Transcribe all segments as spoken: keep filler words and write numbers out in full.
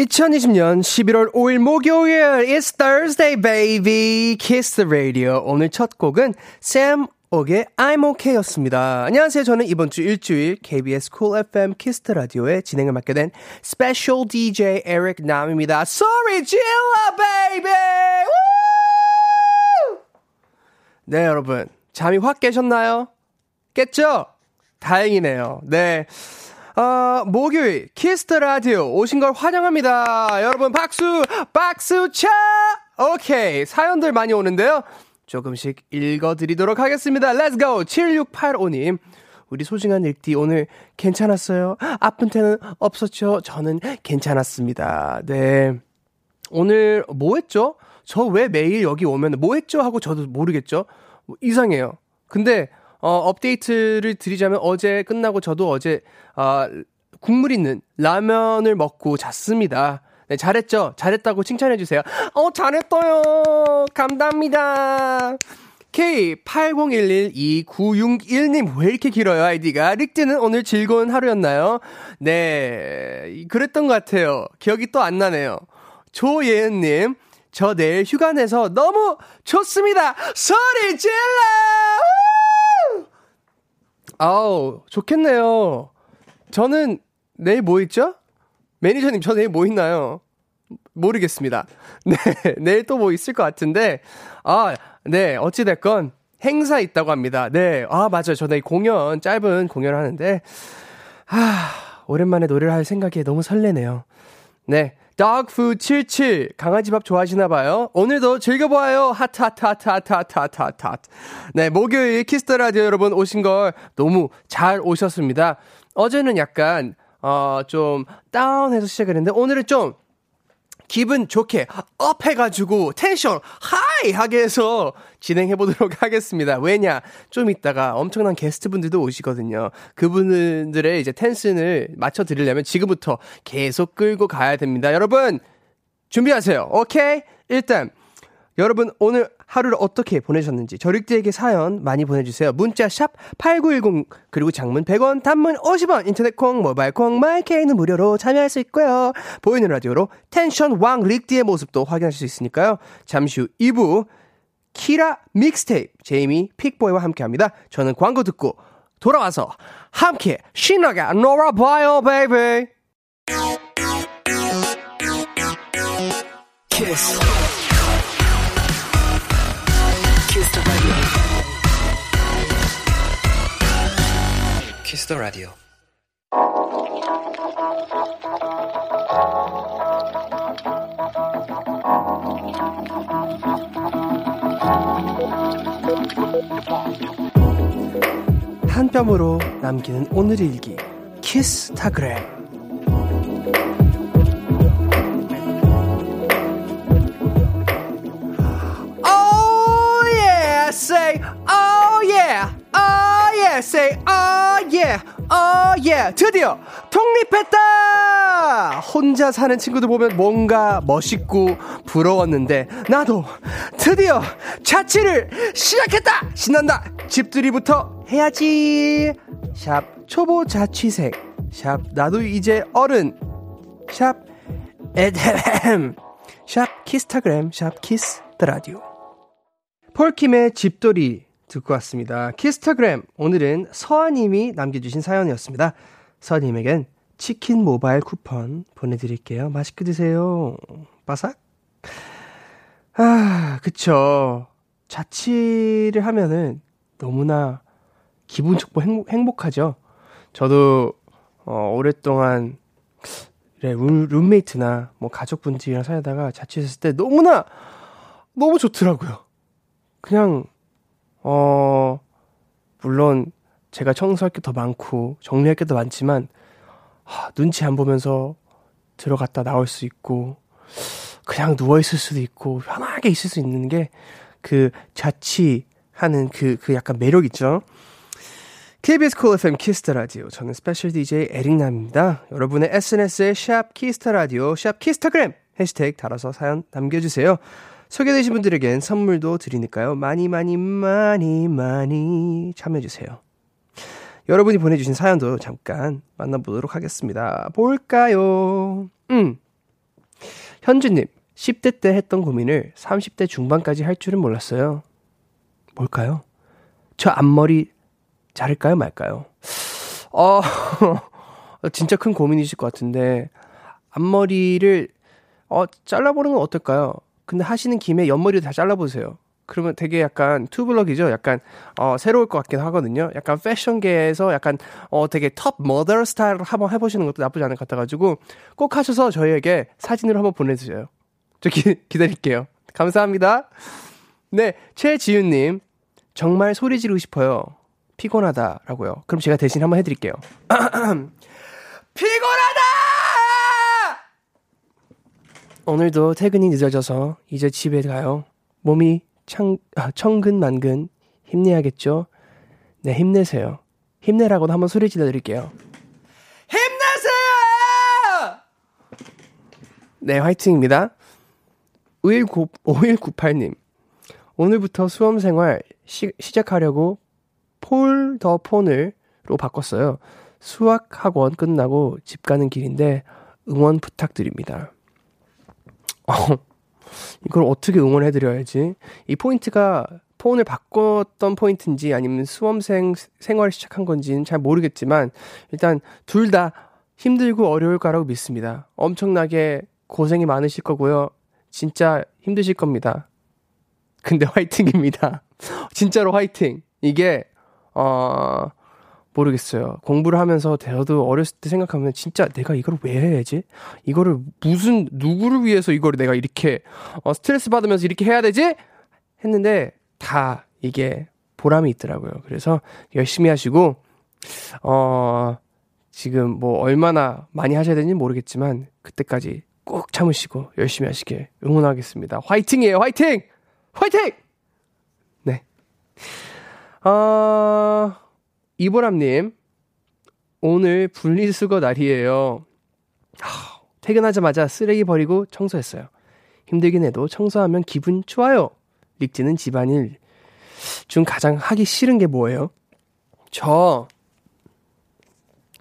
이천이십 년 십일월 오일 목요일 It's Thursday, baby. Kiss the Radio. 오늘 첫 곡은 샘 옥의 I'm OK였습니다. 안녕하세요. 저는 이번 주 일주일 케이비에스 Cool 에프엠 Kiss the Radio의 진행을 맡게 된 스페셜 디제이 Eric Nam입니다. Sorry, Jilla, baby. Woo! 네, 여러분. 잠이 확 깨셨나요? 깼죠? 다행이네요. 네. 어, 목요일 키스 더 라디오 오신 걸 환영합니다. 여러분 박수 박수 차. 오케이, 사연들 많이 오는데요, 조금씩 읽어드리도록 하겠습니다. Let's go. 칠육팔오님, 우리 소중한 읽디 오늘 괜찮았어요? 아픈 데는 없었죠? 저는 괜찮았습니다. 네, 오늘 뭐 했죠? 저 왜 매일 여기 오면 뭐 했죠? 하고 저도 모르겠죠? 뭐 이상해요. 근데 어, 업데이트를 드리자면 어제 끝나고 저도 어제 어, 국물 있는 라면을 먹고 잤습니다. 네, 잘했죠? 잘했다고 칭찬해주세요. 어, 잘했어요. 감사합니다. 케이 팔공일일이구육일님, 왜 이렇게 길어요, 아이디가? 릭디는 오늘 즐거운 하루였나요? 네, 그랬던 것 같아요. 기억이 또 안 나네요. 조예은님, 저 내일 휴가 내서 너무 좋습니다. 소리 질러! 아우, 좋겠네요. 저는 내일 뭐 있죠? 매니저님, 저 내일 뭐 있나요? 모르겠습니다. 네, 내일 또 뭐 있을 것 같은데, 아, 네, 어찌됐건 행사 있다고 합니다. 네, 아, 맞아요. 저 내일 공연, 짧은 공연을 하는데, 아, 오랜만에 노래를 할 생각에 너무 설레네요. 네, dogfood77, 강아지밥 좋아하시나봐요. 오늘도 즐겨봐요. 하트 하트 하트 하트 하트 하트 하트 하트. 네, 목요일 키스더라디오 여러분 오신걸 너무 잘 오셨습니다. 어제는 약간 어, 좀 다운해서 시작을 했는데, 오늘은 좀 기분 좋게 업 해가지고 텐션 하이 하게 해서 진행해보도록 하겠습니다. 왜냐, 좀 이따가 엄청난 게스트분들도 오시거든요. 그분들의 이제 텐션을 맞춰드리려면 지금부터 계속 끌고 가야 됩니다. 여러분 준비하세요. 오케이? 일단 여러분 오늘 하루를 어떻게 보내셨는지 저릭디에게 사연 많이 보내주세요. 문자 샵 팔구일공, 그리고 장문 백 원, 단문 오십 원, 인터넷 콩, 모바일 콩, 마이케이는 무료로 참여할 수 있고요. 보이는 라디오로 텐션 왕 릭디의 모습도 확인하실 수 있으니까요. 잠시 후 이 부 키라 믹스테이프 제이미 픽보이와 함께합니다. 저는 광고 듣고 돌아와서 함께 신나게 놀아봐요, 베이비. 키스 Kiss the Radio. Kiss the Radio. 한 뼘으로 남기는 오늘의 일기. 키스타그램. Say oh yeah, oh yeah, say oh yeah, oh yeah. 드디어 독립했다. 혼자 사는 친구들 보면 뭔가 멋있고 부러웠는데 나도 드디어 자취를 시작했다. 신난다. 집들이부터 해야지. 샵 초보 자취생, 샵 나도 이제 어른, 샵 에헴, 샵 키스타그램, 샵 키스 더 라디오. 폴킴의 집돌이 듣고 왔습니다. 키스타그램, 오늘은 서아님이 남겨주신 사연이었습니다. 서아님에겐 치킨 모바일 쿠폰 보내드릴게요. 맛있게 드세요. 바삭. 아, 그쵸. 자취를 하면은 너무나 기분 좋고 행복, 행복하죠. 저도 어, 오랫동안 네, 룸, 룸메이트나 뭐 가족분들이랑 살다가 자취했을 때 너무나 너무 좋더라고요. 그냥 어 물론 제가 청소할 게 더 많고 정리할 게 더 많지만, 하, 눈치 안 보면서 들어갔다 나올 수 있고 그냥 누워있을 수도 있고 편하게 있을 수 있는 게 그 자취하는 그, 그 약간 매력 있죠. 케이비에스 쿨 에프엠 키스타라디오, 저는 스페셜 디제이 에릭남입니다. 여러분의 에스엔에스에 샵 키스타라디오, 샵 키스타그램 해시태그 달아서 사연 남겨주세요. 소개되신 분들에겐 선물도 드리니까요. 많이 많이 많이 많이 참여해주세요. 여러분이 보내주신 사연도 잠깐 만나보도록 하겠습니다. 볼까요? 음, 현주님, 십 대 때 했던 고민을 삼십 대 중반까지 할 줄은 몰랐어요. 뭘까요? 저 앞머리 자를까요 말까요? 어, 진짜 큰 고민이실 것 같은데 앞머리를 어, 잘라보는 건 어떨까요? 근데 하시는 김에 옆머리도 다 잘라보세요. 그러면 되게 약간 투블럭이죠. 약간 어, 새로울 것 같긴 하거든요. 약간 패션계에서 약간 어, 되게 톱 모델 스타일을 한번 해보시는 것도 나쁘지 않을 것 같아가지고 꼭 하셔서 저희에게 사진을 한번 보내주세요. 저 기, 기다릴게요. 감사합니다. 네, 최지윤님, 정말 소리 지르고 싶어요. 피곤하다라고요. 그럼 제가 대신 한번 해드릴게요. 피곤하다! 오늘도 퇴근이 늦어져서 이제 집에 가요. 몸이 창, 아, 천근만근 힘내야겠죠? 네, 힘내세요. 힘내라고도 한번 소리 질러드릴게요. 힘내세요! 네, 화이팅입니다. 오일구팔님, 오늘부터 수험생활 시, 시작하려고 폴 더 폰을로 바꿨어요. 수학학원 끝나고 집 가는 길인데 응원 부탁드립니다. 이걸 어떻게 응원해드려야지? 이 포인트가 폰을 바꿨던 포인트인지 아니면 수험생 생활을 시작한 건지는 잘 모르겠지만 일단 둘 다 힘들고 어려울 거라고 믿습니다. 엄청나게 고생이 많으실 거고요. 진짜 힘드실 겁니다. 근데 화이팅입니다. 진짜로 화이팅! 이게 어... 모르겠어요. 공부를 하면서 저도 어렸을 때 생각하면 진짜 내가 이걸 왜 해야지? 이거를 무슨 누구를 위해서 이걸 내가 이렇게 어, 스트레스 받으면서 이렇게 해야 되지? 했는데 다 이게 보람이 있더라고요. 그래서 열심히 하시고 어, 지금 뭐 얼마나 많이 하셔야 되는지 모르겠지만 그때까지 꼭 참으시고 열심히 하시길 응원하겠습니다. 화이팅이에요. 화이팅! 화이팅! 네. 어... 이보람님, 오늘 분리수거 날이에요. 하, 퇴근하자마자 쓰레기 버리고 청소했어요. 힘들긴 해도 청소하면 기분 좋아요. 릭지는 집안일 중 가장 하기 싫은 게 뭐예요? 저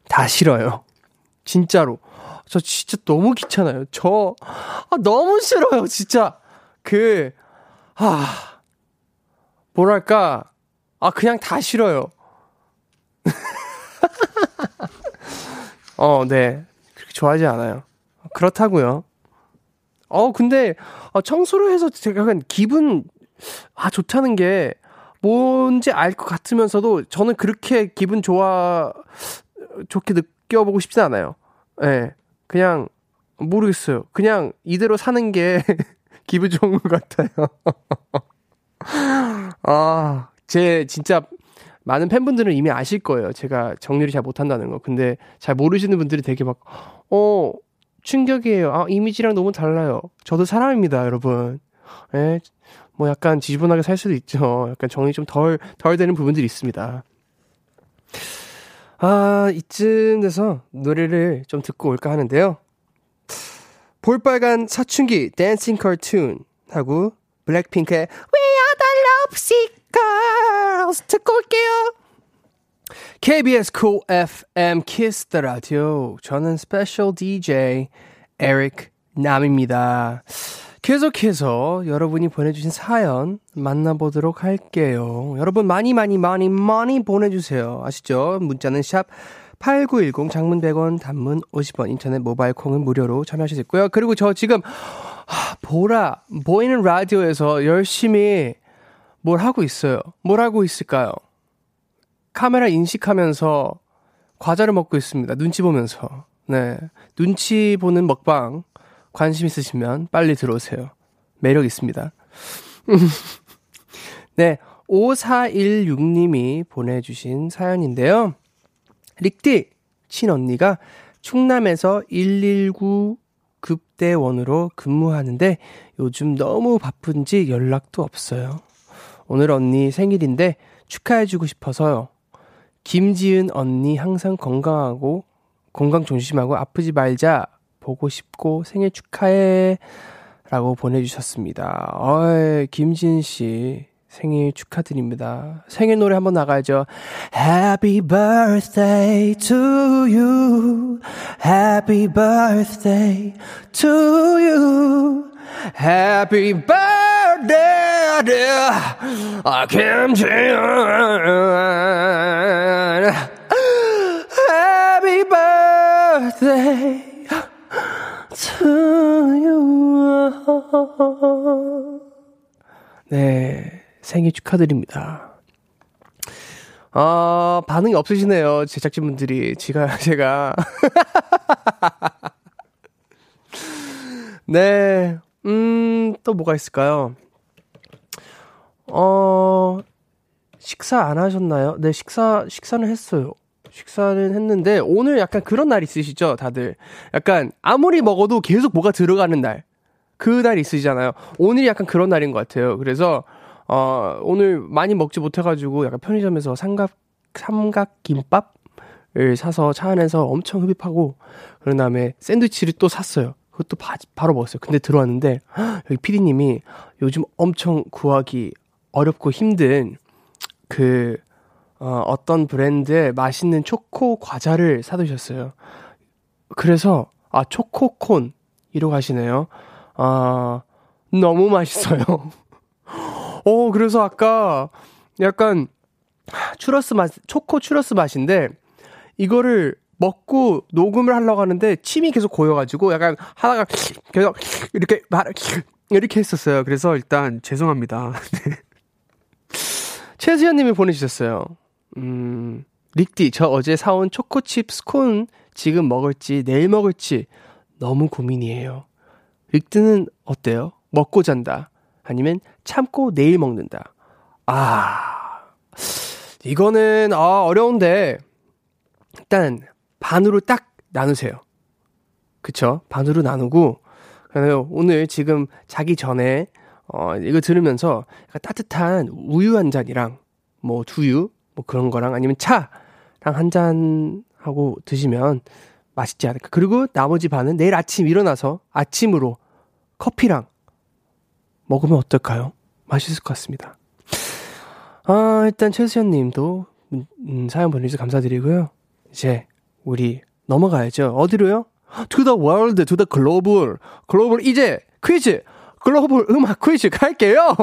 다 싫어요. 진짜로. 저 진짜 너무 귀찮아요. 저 아, 너무 싫어요. 진짜. 그 아, 뭐랄까. 아, 그냥 다 싫어요. 어, 네. 그렇게 좋아하지 않아요. 그렇다고요. 어, 근데 청소를 해서 제가 약간 기분 아 좋다는 게 뭔지 알 것 같으면서도 저는 그렇게 기분 좋아 좋게 느껴보고 싶진 않아요. 예, 네, 그냥 모르겠어요. 그냥 이대로 사는 게 기분 좋은 것 같아요. 아, 제 진짜. 많은 팬분들은 이미 아실 거예요. 제가 정리를 잘 못한다는 거. 근데 잘 모르시는 분들이 되게 막 어, 충격이에요. 아, 이미지랑 너무 달라요. 저도 사람입니다, 여러분. 예, 뭐 약간 지저분하게 살 수도 있죠. 약간 정리 좀 덜, 덜 되는 부분들이 있습니다. 아, 이쯤 돼서 노래를 좀 듣고 올까 하는데요. 볼빨간 사춘기 댄싱 컬툰 하고 블랙핑크의 We are the Lovesick Girls 듣고 올게요. 케이비에스 Cool 에프엠 Kiss the Radio. 저는 스페셜 디제이 에릭 남입니다. 계속해서 여러분이 보내주신 사연 만나보도록 할게요. 여러분 많이 많이 많이 많이 보내주세요. 아시죠? 문자는 샵 팔구일공, 장문 백 원, 단문 오십 원, 인터넷 모바일 콩은 무료로 참여하실 수 있고요. 그리고 저 지금 보라 보이는 라디오에서 열심히 뭘 하고 있어요? 뭘 하고 있을까요? 카메라 인식하면서 과자를 먹고 있습니다. 눈치 보면서. 네, 눈치 보는 먹방 관심 있으시면 빨리 들어오세요. 매력 있습니다. 네, 오사일육님이 보내주신 사연인데요. 릭디, 친언니가 충남에서 일일구 급대원으로 근무하는데 요즘 너무 바쁜지 연락도 없어요. 오늘 언니 생일인데 축하해주고 싶어서요. 김지은 언니 항상 건강하고 건강 조심하고 아프지 말자. 보고 싶고 생일 축하해 라고 보내주셨습니다. 어이, 김지은 씨 생일 축하드립니다. 생일 노래 한번 나가야죠. Happy birthday to you. Happy birthday to you. Happy birthday, dear 김지연. Happy birthday to you. 네. 생일 축하드립니다. 아, 반응이 없으시네요. 제작진분들이. 제가, 제가. 네. 음, 또 뭐가 있을까요? 어, 식사 안 하셨나요? 네, 식사, 식사는 했어요. 식사는 했는데, 오늘 약간 그런 날 있으시죠? 다들. 약간, 아무리 먹어도 계속 뭐가 들어가는 날. 그 날 있으시잖아요. 오늘이 약간 그런 날인 것 같아요. 그래서, 어, 오늘 많이 먹지 못해가지고 약간 편의점에서 삼각, 삼각김밥을 사서 차 안에서 엄청 흡입하고, 그런 다음에 샌드위치를 또 샀어요. 그것도 바, 바로 먹었어요. 근데 들어왔는데, 여기 피디님이 요즘 엄청 구하기 어렵고 힘든 그, 어, 어떤 브랜드의 맛있는 초코 과자를 사두셨어요. 그래서, 아, 초코콘, 이러고 하시네요. 아, 너무 맛있어요. 어, 그래서 아까 약간 추러스 맛, 초코 추러스 맛인데, 이거를 먹고 녹음을 하려고 하는데, 침이 계속 고여가지고, 약간 하다가 계속 이렇게, 이렇게 했었어요. 그래서 일단 죄송합니다. 최수연님이 보내주셨어요. 음, 릭디, 저 어제 사온 초코칩 스콘 지금 먹을지, 내일 먹을지 너무 고민이에요. 릭드는 어때요? 먹고 잔다. 아니면 참고 내일 먹는다. 아, 이거는, 아, 어려운데, 일단, 반으로 딱 나누세요. 그쵸? 반으로 나누고, 오늘 지금 자기 전에, 어, 이거 들으면서 약간 따뜻한 우유 한 잔이랑, 뭐, 두유, 뭐 그런 거랑, 아니면 차랑 한 잔 하고 드시면 맛있지 않을까. 그리고 나머지 반은 내일 아침 일어나서 아침으로 커피랑 먹으면 어떨까요? 맛있을 것 같습니다. 아, 일단 최수현 님도 음, 사연 보내주셔서 감사드리고요. 이제 우리 넘어가야죠. 어디로요? To the world, to the global. 글로벌 이제 퀴즈! 글로벌 음악 퀴즈 갈게요!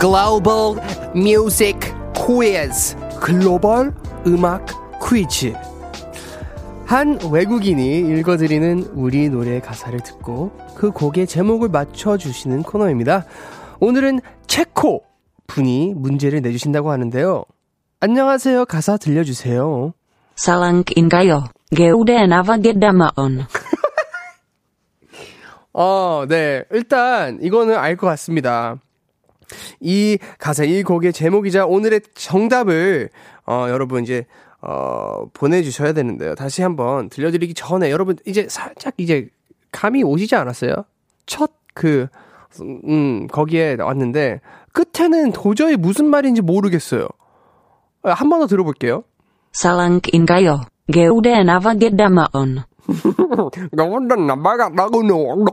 글로벌 뮤직 퀴즈, 글로벌 음악 퀴즈. 한 외국인이 읽어드리는 우리 노래 가사를 듣고 그 곡의 제목을 맞춰주시는 코너입니다. 오늘은 체코 분이 문제를 내주신다고 하는데요. 안녕하세요. 가사 들려주세요. 사랑인가요? 게우데나와 게다마온. 어, 네. 일단 이거는 알 것 같습니다. 이 가사, 이 곡의 제목이자 오늘의 정답을 어, 여러분 이제 어, 보내주셔야 되는데요. 다시 한번 들려드리기 전에 여러분 이제 살짝 이제 감이 오시지 않았어요? 첫 그 음, 거기에 왔는데 끝에는 도저히 무슨 말인지 모르겠어요. 한 번 더 들어볼게요. 사랑인가요? 게우데 나바게다마온. 나온단 나바가 나고노.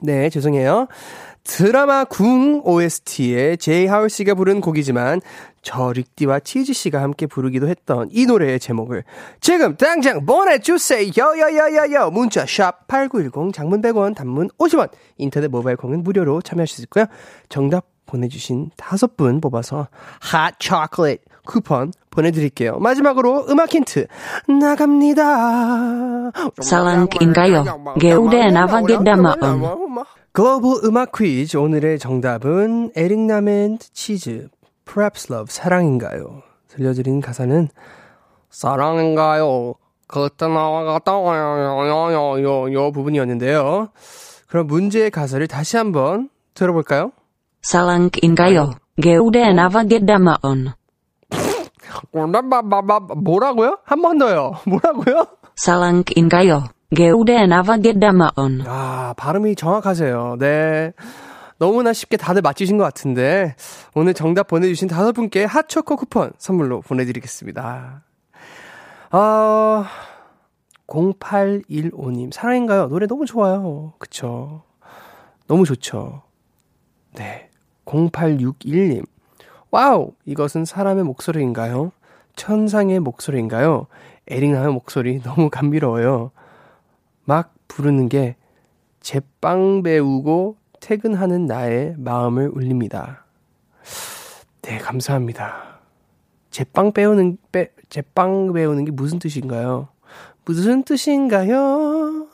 네, 죄송해요. 드라마 궁 오에스티에 제이 하울 씨가 부른 곡이지만 저 릭디와 치즈 씨가 함께 부르기도 했던 이 노래의 제목을 지금 당장 보내주세요. 여여여여여. 문자 샵 팔구일공, 장문 백 원, 단문 오십 원, 인터넷 모바일 콩은 무료로 참여하실 수 있고요. 정답 보내주신 다섯 분 뽑아서 핫 초콜릿 쿠폰 보내드릴게요. 마지막으로 음악 힌트 나갑니다. 사랑인가요? 게우데 나바게다마음. 글로벌 음악 퀴즈 오늘의 정답은 에릭 남 앤 치즈 Perhaps Love 사랑인가요? 들려드린 가사는 사랑인가요? 그때 나와갔다 와요 요 부분이었는데요. 그럼 문제의 가사를 다시 한번 들어볼까요? 사랑인가요? 게우데 나바게다마음. 뭐라고요? 한 번 더요. 뭐라고요? 사랑인가요? 게우데 나바게다마온. 아, 발음이 정확하세요. 네. 너무나 쉽게 다들 맞히신 것 같은데 오늘 정답 보내주신 다섯 분께 핫초코 쿠폰 선물로 보내드리겠습니다. 어, 공팔일오님 사랑인가요? 노래 너무 좋아요. 그쵸? 너무 좋죠. 네. 공팔육일님 와우! 이것은 사람의 목소리인가요? 천상의 목소리인가요? 에릭남의 목소리 너무 감미로워요. 막 부르는 게 제빵 배우고 퇴근하는 나의 마음을 울립니다. 네, 감사합니다. 제빵 배우는, 빼, 제빵 배우는 게 무슨 뜻인가요? 무슨 뜻인가요?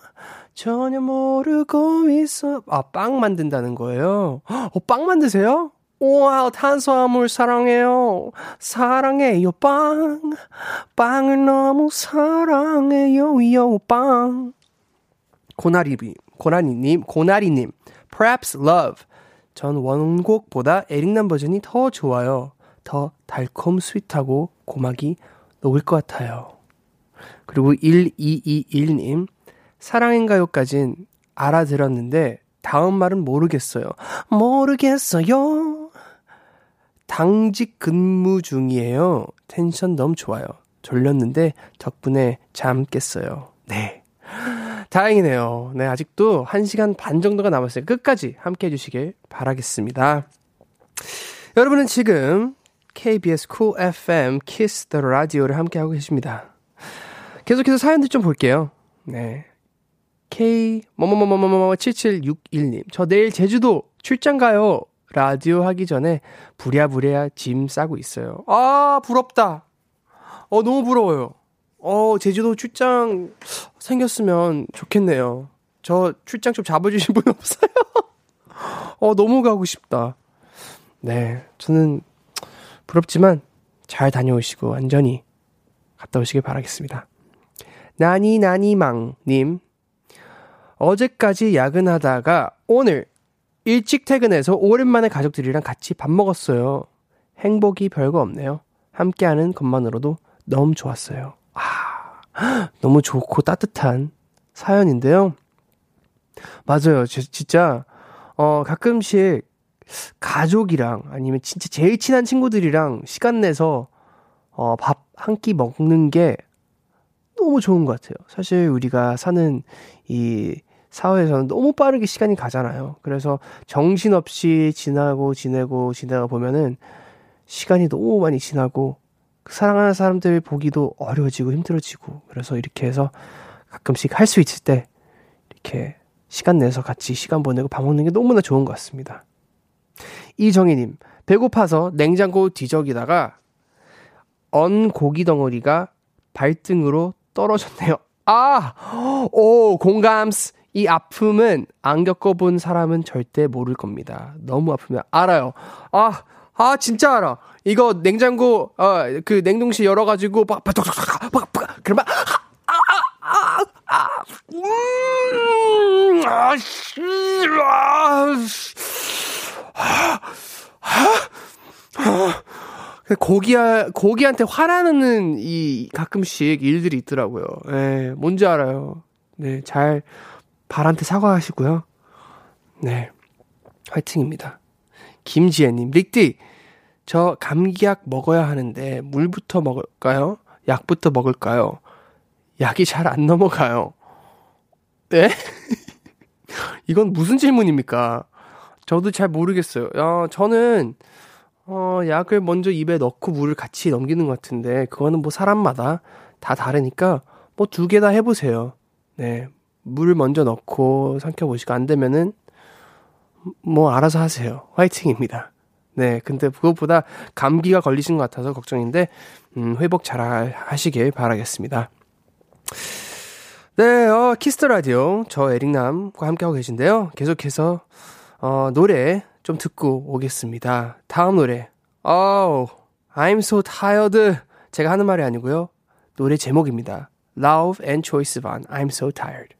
전혀 모르고 있어. 아, 빵 만든다는 거예요? 어, 빵 만드세요? 우와, 탄수화물 사랑해요. 사랑해요, 빵. 빵을 너무 사랑해요, 요, 빵. 고나리비, 고나리님, 고나리님. Perhaps Love. 전 원곡보다 에릭남 버전이 더 좋아요. 더 달콤 스윗하고 고막이 녹을 것 같아요. 그리고 일이이일님. 사랑인가요까진 알아들었는데 다음 말은 모르겠어요. 모르겠어요. 당직 근무 중이에요. 텐션 너무 좋아요. 졸렸는데 덕분에 잠 깼어요. 네. 다행이네요. 네, 아직도 한 시간 반 정도가 남았어요. 끝까지 함께 해주시길 바라겠습니다. 여러분은 지금 케이비에스 Cool 에프엠 Kiss the Radio를 함께하고 계십니다. 계속해서 사연들 좀 볼게요. 네. K 칠칠육일님 저 내일 제주도 출장 가요. 라디오 하기 전에 부랴부랴 짐 싸고 있어요. 아, 부럽다. 어, 너무 부러워요. 어, 제주도 출장 생겼으면 좋겠네요. 저 출장 좀 잡아주신 분 없어요? 어, 너무 가고 싶다. 네, 저는 부럽지만 잘 다녀오시고 안전히 갔다 오시길 바라겠습니다. 나니나니망님 어제까지 야근하다가 오늘 일찍 퇴근해서 오랜만에 가족들이랑 같이 밥 먹었어요. 행복이 별거 없네요. 함께하는 것만으로도 너무 좋았어요. 아, 너무 좋고 따뜻한 사연인데요. 맞아요. 제, 진짜 어, 가끔씩 가족이랑 아니면 진짜 제일 친한 친구들이랑 시간 내서 어, 밥 한 끼 먹는 게 너무 좋은 것 같아요. 사실 우리가 사는 이 사회에서는 너무 빠르게 시간이 가잖아요. 그래서 정신없이 지나고 지내고 지내다 보면은 시간이 너무 많이 지나고 사랑하는 사람들 보기도 어려워지고 힘들어지고 그래서 이렇게 해서 가끔씩 할 수 있을 때 이렇게 시간 내서 같이 시간 보내고 밥 먹는 게 너무나 좋은 것 같습니다. 이정희님 배고파서 냉장고 뒤적이다가 언 고기 덩어리가 발등으로 떨어졌네요. 아! 오 공감스! 이 아픔은 안 겪어본 사람은 절대 모를 겁니다. 너무 아프면 알아요. 아, 아 진짜 알아. 이거 냉장고 어, 그 냉동실 열어가지고 막 팍팍팍 팍팍 그러면 아아아아아아아아아아아아아아아아아아아아아아아아아아아아아아아아아아아아아아아아아아아아아아아아아아아아아아아아아아아아아아아아아아한테 화나는 이 가끔씩 일들이 있더라고요. 예, 뭔지 알아요. 네, 잘 발한테 사과하시고요. 네, 화이팅입니다. 김지혜님, 릭디, 저 감기약 먹어야 하는데 물부터 먹을까요? 약부터 먹을까요? 약이 잘 안 넘어가요. 네? 이건 무슨 질문입니까? 저도 잘 모르겠어요. 어, 저는 어, 약을 먼저 입에 넣고 물을 같이 넘기는 것 같은데 그거는 뭐 사람마다 다 다르니까 뭐 두 개 다 해보세요. 네, 물을 먼저 넣고 삼켜보시고 안 되면은 뭐 알아서 하세요. 화이팅입니다. 네, 근데 그것보다 감기가 걸리신 것 같아서 걱정인데 음, 회복 잘 하시길 바라겠습니다. 네, 어, 키스터 라디오 저 에릭남과 함께하고 계신데요. 계속해서 어, 노래 좀 듣고 오겠습니다. 다음 노래 oh, I'm So Tired 제가 하는 말이 아니고요. 노래 제목입니다. Love and Choice 반 I'm So Tired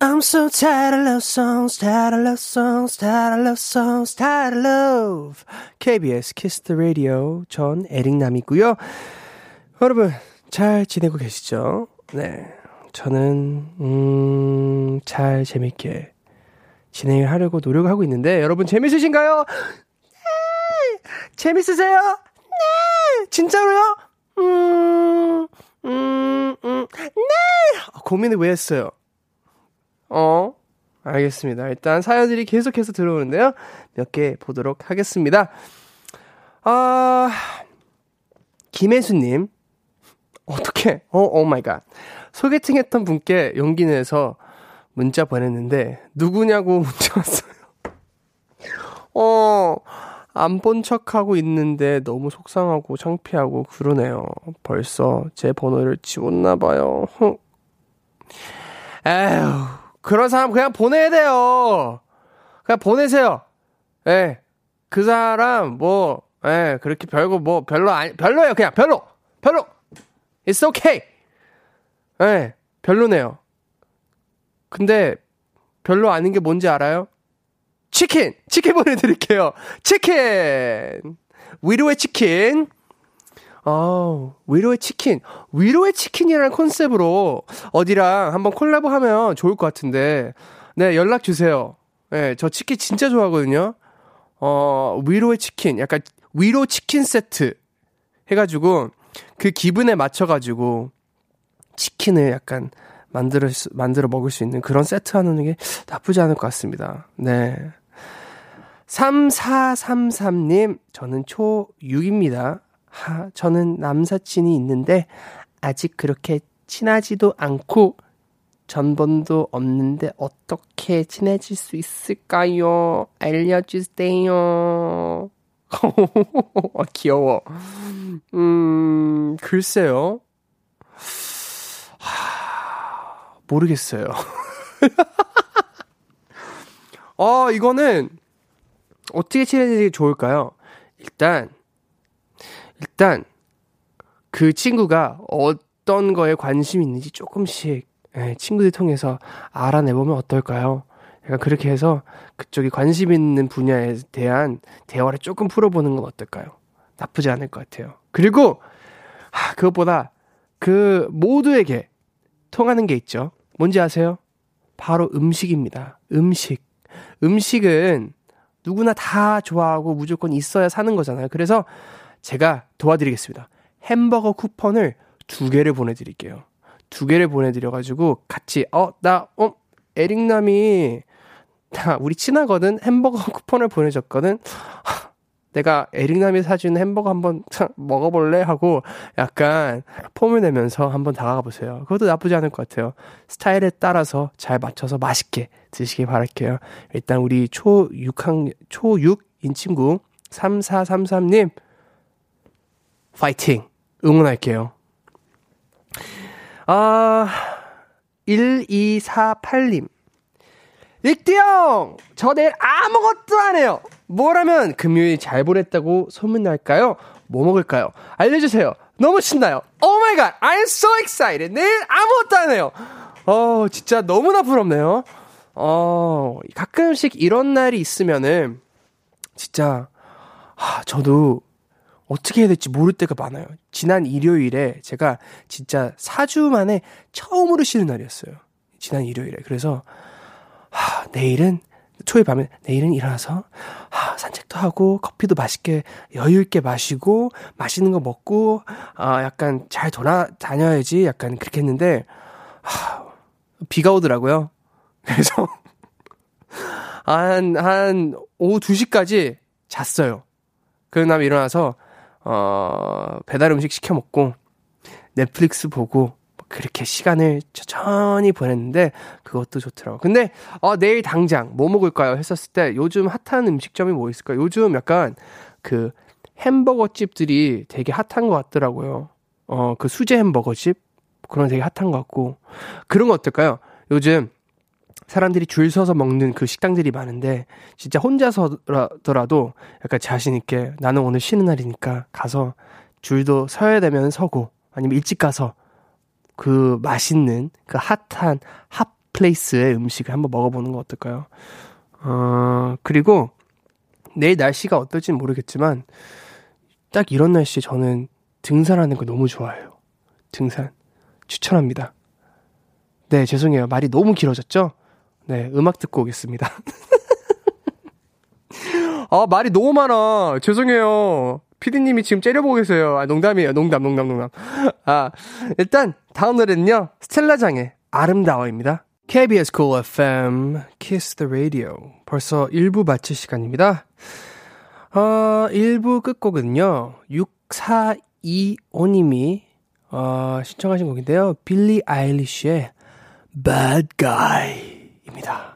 I'm so tired of love songs, tired of love songs, tired of love songs, tired of love 케이비에스 Kiss the Radio 전 에릭남이고요. 여러분 잘 지내고 계시죠? 네, 저는 음, 잘 재밌게 진행을 하려고 노력을 하고 있는데 여러분 재밌으신가요? 네. 재밌으세요? 네. 진짜로요? 음, 음, 음. 네. 고민을 왜 했어요? 어? 알겠습니다. 일단 사연들이 계속해서 들어오는데요. 몇 개 보도록 하겠습니다. 아, 김혜수님. 어떡해. 어, 오 마이 갓. 소개팅 했던 분께 용기 내서 문자 보냈는데, 누구냐고 문자 왔어요. 어, 안 본 척하고 있는데 너무 속상하고 창피하고 그러네요. 벌써 제 번호를 지웠나봐요. 에휴, 그런 사람 그냥 보내야 돼요. 그냥 보내세요. 예. 그 사람, 뭐, 예, 그렇게 별거, 뭐, 별로, 아니, 별로예요. 그냥 별로! 별로! It's okay! 예, 별로네요. 근데 별로 아닌 게 뭔지 알아요? 치킨! 치킨 보내드릴게요. 치킨! 위로의 치킨. 아, 위로의 치킨. 위로의 치킨이라는 컨셉으로 어디랑 한번 콜라보하면 좋을 것 같은데, 네, 연락 주세요. 네, 저 치킨 진짜 좋아하거든요. 어, 위로의 치킨. 약간 위로 치킨 세트 해가지고 그 기분에 맞춰가지고 치킨을 약간 만들어, 만들어 먹을 수 있는 그런 세트 하는 게 나쁘지 않을 것 같습니다. 네. 삼사삼삼 님, 저는 초육입니다. 하, 저는 남사친이 있는데 아직 그렇게 친하지도 않고 전번도 없는데 어떻게 친해질 수 있을까요? 알려주세요. 귀여워. 음, 글쎄요. 하, 모르겠어요. 어, 이거는 어떻게 친해지기 좋을까요? 일단 일단 그 친구가 어떤 거에 관심이 있는지 조금씩 친구들 통해서 알아내보면 어떨까요? 약간 그렇게 해서 그쪽이 관심 있는 분야에 대한 대화를 조금 풀어보는 건 어떨까요? 나쁘지 않을 것 같아요. 그리고 하, 그것보다 그 모두에게 통하는 게 있죠. 뭔지 아세요? 바로 음식입니다. 음식. 음식은 누구나 다 좋아하고 무조건 있어야 사는 거잖아요. 그래서 제가 도와드리겠습니다. 햄버거 쿠폰을 두 개를 보내드릴게요. 두 개를 보내드려가지고 같이 어, 나, 어, 에릭남이 나 우리 친하거든. 햄버거 쿠폰을 보내줬거든. 내가 에릭남이 사준 햄버거 한번 먹어볼래? 하고 약간 폼을 내면서 한번 다가가 보세요. 그것도 나쁘지 않을 것 같아요. 스타일에 따라서 잘 맞춰서 맛있게 드시길 바랄게요. 일단 우리 초육학, 초육인 친구 삼사삼삼 님 파이팅! 응원할게요. 아, 일이사팔 님. 닉띠형! 저 내일 아무것도 안 해요! 뭘 하면 금요일 잘 보냈다고 소문날까요? 뭐 먹을까요? 알려주세요. 너무 신나요. Oh my god! I'm so excited! 내일 아무것도 안 해요! 어, 진짜 너무나 부럽네요. 어, 가끔씩 이런 날이 있으면은, 진짜, 아, 저도, 어떻게 해야 될지 모를 때가 많아요. 지난 일요일에 제가 진짜 사 주 만에 처음으로 쉬는 날이었어요. 지난 일요일에. 그래서 하, 내일은 초일 밤에 내일은 일어나서 하, 산책도 하고 커피도 맛있게 여유 있게 마시고 맛있는 거 먹고 아, 약간 잘 돌아다녀야지 약간 그렇게 했는데 하, 비가 오더라고요. 그래서 한, 한 오후 두 시까지 잤어요. 그런 다음에 일어나서 어, 배달 음식 시켜 먹고, 넷플릭스 보고, 그렇게 시간을 천천히 보냈는데, 그것도 좋더라고요. 근데, 어, 내일 당장 뭐 먹을까요? 했었을 때, 요즘 핫한 음식점이 뭐 있을까요? 요즘 약간, 그, 햄버거 집들이 되게 핫한 것 같더라고요. 어, 그 수제 햄버거 집? 그런 되게 핫한 것 같고. 그런 거 어떨까요? 요즘, 사람들이 줄 서서 먹는 그 식당들이 많은데 진짜 혼자서더라도 약간 자신 있게 나는 오늘 쉬는 날이니까 가서 줄도 서야 되면 서고 아니면 일찍 가서 그 맛있는 그 핫한 핫플레이스의 음식을 한번 먹어보는 거 어떨까요? 어, 그리고 내일 날씨가 어떨지는 모르겠지만 딱 이런 날씨에 저는 등산하는 거 너무 좋아해요. 등산 추천합니다. 네, 죄송해요. 말이 너무 길어졌죠? 네, 음악 듣고 오겠습니다. 아, 말이 너무 많아. 죄송해요. 피디님이 지금 째려보고 계세요. 아, 농담이에요. 농담, 농담, 농담. 아, 일단 다음 노래는요. 스텔라장의 아름다워입니다. 케이비에스 Cool 에프엠, Kiss the Radio. 벌써 일 부 마칠 시간입니다. 어, 일 부 끝곡은요. 육사이오님이 어, 신청하신 곡인데요. 빌리 아일리시의 Bad Guy입니다.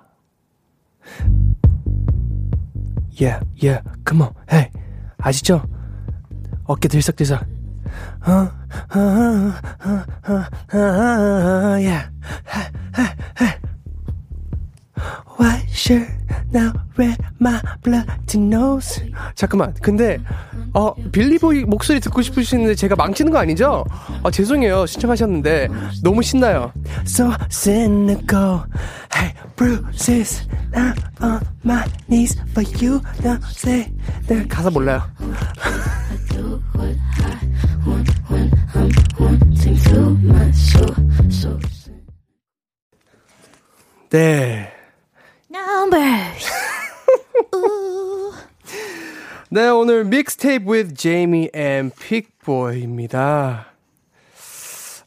Yeah, yeah, come on, hey. 아시죠? 어깨 들썩들썩. 어, 어, 어, 어, 어, yeah. Why should now red my bloody nose? 잠깐만, 근데 어 빌리보이 목소리 듣고 싶으시는데 제가 망치는 거 아니죠? 아, 죄송해요. 신청하셨는데 너무 신나요. So cynical, hey bruises, I'm on my knees for you. Don't say that. 가사 몰라요. 네. Numbers. 네, 오늘 믹스테이프 with Jamie and 픽보이입니다.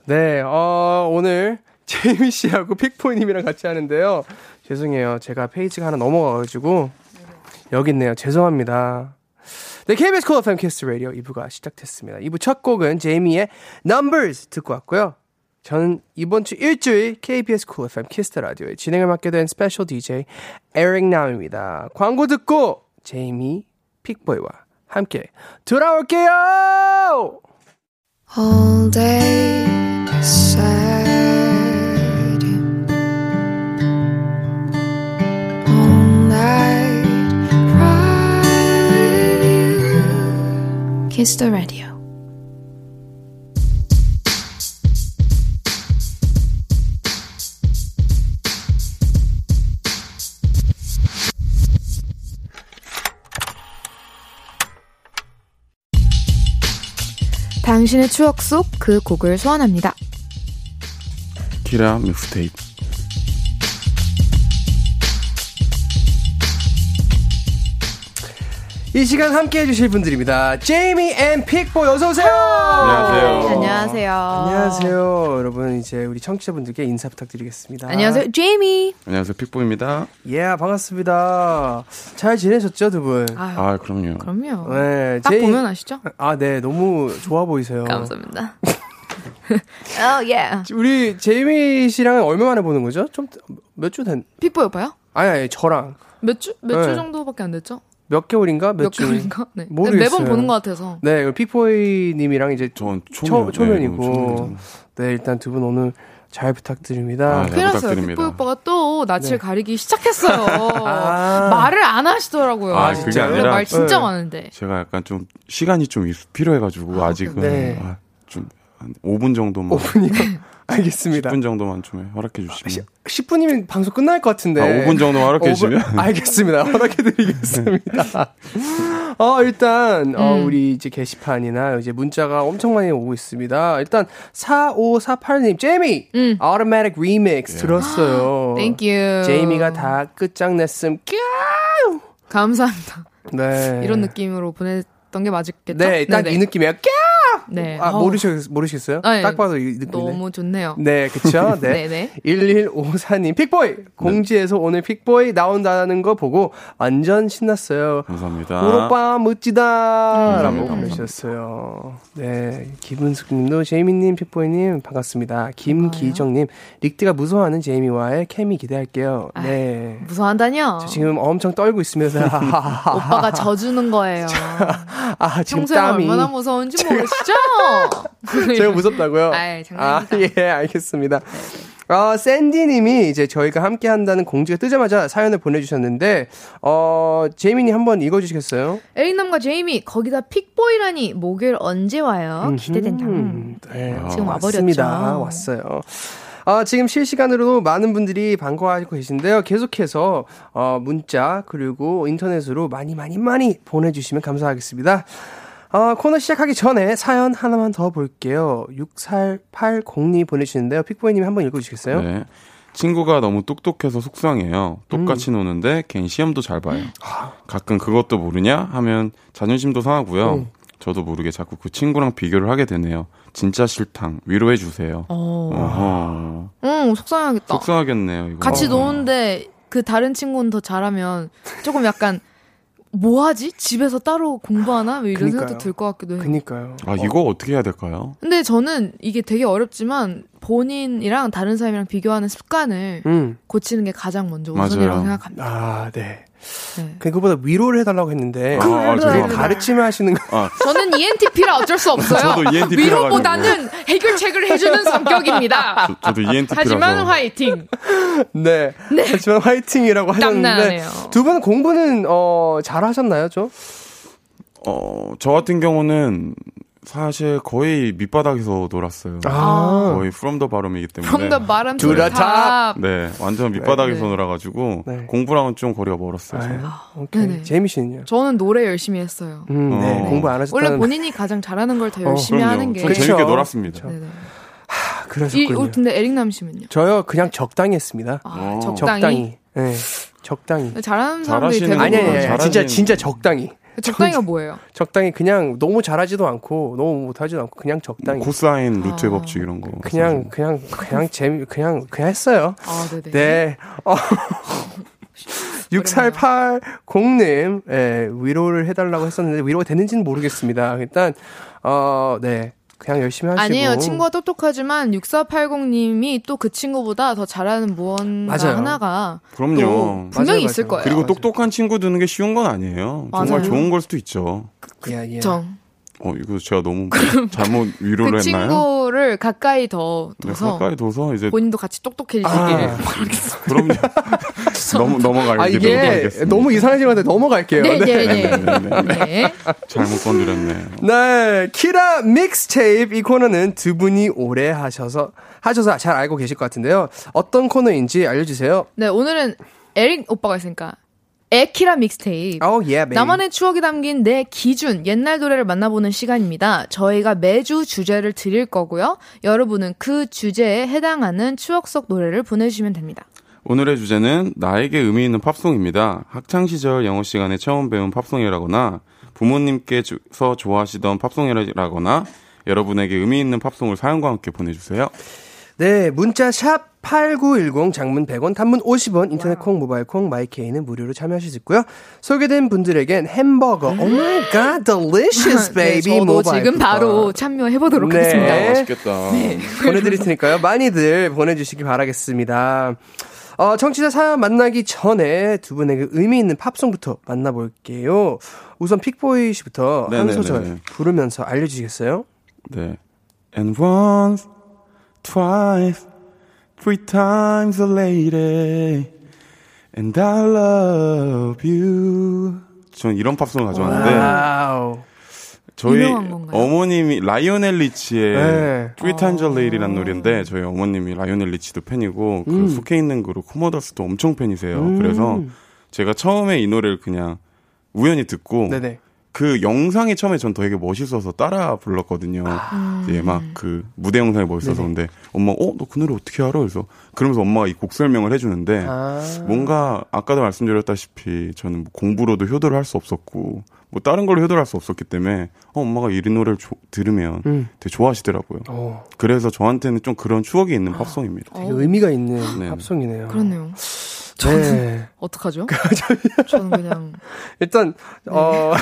네, 어, 오늘 제이미 씨하고 픽보이님이랑 같이 하는데요. 죄송해요. 제가 페이지가 하나 넘어가가지고 여기 있네요. 죄송합니다. 네, 케이비에스 Cool 에프엠 Kiss Radio 이 부가 시작됐습니다. 이 부 첫 곡은 제이미의 Numbers 듣고 왔고요. 저는 이번 주 일주일 케이비에스 Cool 에프엠 Kiss the Radio의 진행을 맡게 된 스페셜 디제이 에릭 남입니다. 광고 듣고 제이미, 픽보이와 함께 돌아올게요. All day sad, all night cry. Kiss the Radio. 당신의 추억 속 그 곡을 소환합니다. 키라 믹스테이프. 이 시간 함께해 주실 분들입니다. 제이미 앤 픽보 어서 오세요. 안녕하세요. 안녕하세요. 안녕하세요. 여러분 이제 우리 청취자분들께 인사 부탁드리겠습니다. 안녕하세요. 제이미. 안녕하세요. 픽보입니다. 예, yeah, 반갑습니다. 잘 지내셨죠, 두 분? 아유, 아, 그럼요. 그럼요. 네, 딱 제이... 보면 아시죠? 아, 네. 너무 좋아 보이세요. 감사합니다. 어, oh, 예. Yeah. 우리 제이미 씨랑 얼마 만에 보는 거죠? 좀 몇 주 된? 픽보 오빠요? 아니, 아니, 저랑. 몇 주? 몇 주 네. 정도밖에 안 됐죠? 몇 개월인가? 몇, 몇 개월인가? 네. 모르겠어요. 매번 보는 것 같아서. 네, 픽보이님이랑 이제 전 초면, 초면이고. 네, 네, 일단 두 분 오늘 잘 부탁드립니다. 아, 네, 큰일 났어요. 픽보이 오빠가 또 낯을 네. 가리기 시작했어요. 아. 말을 안 하시더라고요. 아, 그게 아니라 말 진짜 네. 많은데. 제가 약간 좀 시간이 좀 필요해가지고 아, 아직은 네. 아, 좀 한 오 분 정도만. 오 분이요? 알겠습니다. 십 분 정도만 좀 허락해 주시면. 십 분이면 방송 끝날 것 같은데. 아, 오 분 정도 허락해 주시면. 알겠습니다. 허락해 드리겠습니다. 어, 일단, 음. 어, 우리 이제 게시판이나 이제 문자가 엄청 많이 오고 있습니다. 일단, 사오사팔님, 제이미! 음. Automatic Remix yeah. 들었어요. Thank you. 제이미가 다 끝장냈음. 뀨! 감사합니다. 네. 이런 느낌으로 보냈던 게 맞겠죠? 네, 딱 이 느낌이에요. 뀨! 네. 아, 모르셨, 모르셨어요? 아, 네. 딱 봐도 이 느낌이네. 너무 좋네요. 네, 그쵸? 네. 네네. 일일오사님, 픽보이! 공지에서 네. 오늘 픽보이 나온다는 거 보고 완전 신났어요. 감사합니다. 오로빠, 멋지다! 라고 보내셨어요. 네. 김은숙님도, 제이미님, 픽보이님, 반갑습니다. 김기정님, 릭디가 무서워하는 제이미와의 케미 기대할게요. 네. 아유, 무서워한다뇨? 저 지금 엄청 떨고 있으면서. 오빠가 져주는 거예요. 아, 지금 땀이. 얼마나 무서운지 모르시죠? 제가 무섭다고요? 아이, 장난입니다. 아, 예, 알겠습니다. 어, 샌디님이 이제 저희가 함께 한다는 공지가 뜨자마자 사연을 보내주셨는데, 어, 제이미님 한번 읽어주시겠어요? 에릭남과 제이미, 거기다 픽보이라니, 목요일 언제 와요? 기대된다. 네, 지금 아, 와버렸죠. 맞습니다. 왔어요. 아, 지금 실시간으로 많은 분들이 반가워하고 계신데요. 계속해서 어, 문자 그리고 인터넷으로 많이 많이 많이 보내주시면 감사하겠습니다. 어, 코너 시작하기 전에 사연 하나만 더 볼게요. 육사팔공이 보내주시는데요. 픽보이님이 한번 읽어주시겠어요? 네. 친구가 너무 똑똑해서 속상해요. 똑같이 음. 노는데 걘 시험도 잘 봐요. 가끔 그것도 모르냐 하면 자존심도 상하고요. 음. 저도 모르게 자꾸 그 친구랑 비교를 하게 되네요. 진짜 싫당. 위로해 주세요. 어. 응, 속상하겠다. 속상하겠네요. 이거. 같이 어허. 노는데 그 다른 친구는 더 잘하면 조금 약간 뭐하지? 집에서 따로 공부하나? 왜 이런 그러니까요. 생각도 들 것 같기도 해요. 그러니까요. 아, 이거 어. 어떻게 해야 될까요? 근데 저는 이게 되게 어렵지만 본인이랑 다른 사람이랑 비교하는 습관을 음. 고치는 게 가장 먼저 우선이라고 맞아요. 생각합니다. 아, 네. 네. 그거보다 위로를 해달라고 했는데 아, 아, 가르침을 하시는 거. 아. 저는 이엔티피라 어쩔 수 없어요. 저도 이엔티피라 위로보다는 해결책을 해주는 성격입니다. 저, 저도 이엔티피라서. 하지만 화이팅. 네. 네. 하지만 화이팅이라고 하셨는데 두 분 공부는 어, 잘하셨나요, 좀? 어, 저 같은 경우는. 사실 거의 밑바닥에서 놀았어요. 아~ 거의 from the bottom이기 때문에. from the bottom to the top. 네, 완전 밑바닥에서 네. 놀아가지고 네. 공부랑은 좀 거리가 멀었어요. 아, 오케이. 재미 씨는요? 저는 노래 열심히 했어요. 음, 네. 네. 공부 안 하셨다는. 원래 본인이 가장 잘하는 걸 더 열심히 어, 하는 게. 그렇죠. 재밌게 놀았습니다. 그렇죠. 하, 그래서군요. 이, 근데 에릭남 씨는요? 저요, 그냥 적당히 했습니다. 아, 적당히. 적당히. 네, 적당히. 잘하는 사람들이 대부분. 아니, 아니, 아니 진짜 진짜 적당히. 적당히가 뭐예요? 적당히 그냥 너무 잘하지도 않고 너무 못하지도 않고 그냥 적당히. 코사인 루트의 아. 법칙 이런 거. 그냥 그냥 그냥 재미 그냥 그냥 했어요. 아, 네네. 네. 어. 육사팔공님 예, 위로를 해달라고 했었는데 위로가 됐는지는 모르겠습니다. 일단 어, 네. 그냥 열심히 하시고. 아니에요. 친구가 똑똑하지만 육사팔공님이 또 그 친구보다 더 잘하는 무언가 맞아요. 하나가 그럼요. 분명히 맞아요, 맞아요. 있을 거예요. 그리고 맞아요. 똑똑한 친구 두는 게 쉬운 건 아니에요. 맞아요. 정말 좋은 걸 수도 있죠. 그렇죠. 어, 이거 제가 너무 잘못 위로를 그 했나요? 그 친구를 가까이 더 둬서 네, 가까이 둬서 이제 본인도 같이 똑똑해지기를 아, 그럼요. 너무 넘어갈게요. 아, 이게 너무 이상해지는데 넘어갈게요. 네, 네, 네. 네, 네, 네. 네. 잘못 건드렸네. 네, 키라 믹스테이프 이 코너는 두 분이 오래 하셔서 하셔서 잘 알고 계실 것 같은데요. 어떤 코너인지 알려주세요. 네, 오늘은 에릭 오빠가 있으니까. 에키라 믹스테이프. Oh, yeah, 나만의 추억이 담긴 내 기준 옛날 노래를 만나보는 시간입니다. 저희가 매주 주제를 드릴 거고요. 여러분은 그 주제에 해당하는 추억 속 노래를 보내주시면 됩니다. 오늘의 주제는 나에게 의미 있는 팝송입니다. 학창시절 영어 시간에 처음 배운 팝송이라거나 부모님께서 좋아하시던 팝송이라거나 여러분에게 의미 있는 팝송을 사연과 함께 보내주세요. 네, 문자 샵 팔구일공 장문 백 원 단문 오십 원 인터넷 콩 모바일 콩 마이케이는 무료로 참여하실 수 있고요. 소개된 분들에겐 햄버거 음~ Oh God delicious baby 네, 저도 지금 쿠폰. 바로 참여해보도록 네. 하겠습니다. 아, 맛있겠다. 네. 보내드릴 테니까요. 많이들 보내주시기 바라겠습니다. 어, 청취자 사연 만나기 전에 두 분에게 의미 있는 팝송부터 만나볼게요. 우선 픽보이 씨부터 네네네. 한 소절 부르면서 알려주시겠어요? 네. And once Twice, three times a lady, and I love you. 전 이런 팝송을 가져왔는데 와우. 저희 어머님이 라이오넬 리치의 네. Three Times a Lady라는 노래인데 저희 어머님이 라이오넬 리치도 팬이고 음. 그 속해 있는 그룹 코모더스도 엄청 팬이세요. 음. 그래서 제가 처음에 이 노래를 그냥 우연히 듣고 네네. 그 영상이 처음에 전 되게 멋있어서 따라 불렀거든요. 아. 예, 막 그 무대 영상이 멋있어서. 네네. 근데 엄마, 어, 너 그 노래 어떻게 알아? 그래서 그러면서 엄마가 이 곡 설명을 해주는데 아. 뭔가 아까도 말씀드렸다시피 저는 뭐 공부로도 효도를 할 수 없었고 뭐 다른 걸로 효도를 할 수 없었기 때문에 어, 엄마가 이 노래를 조, 들으면 음. 되게 좋아하시더라고요. 오. 그래서 저한테는 좀 그런 추억이 있는 팝송입니다. 되게 의미가 있는 네. 팝송이네요. 그렇네요. 저는 네. 어떡하죠? 저는 그냥 일단 네. 어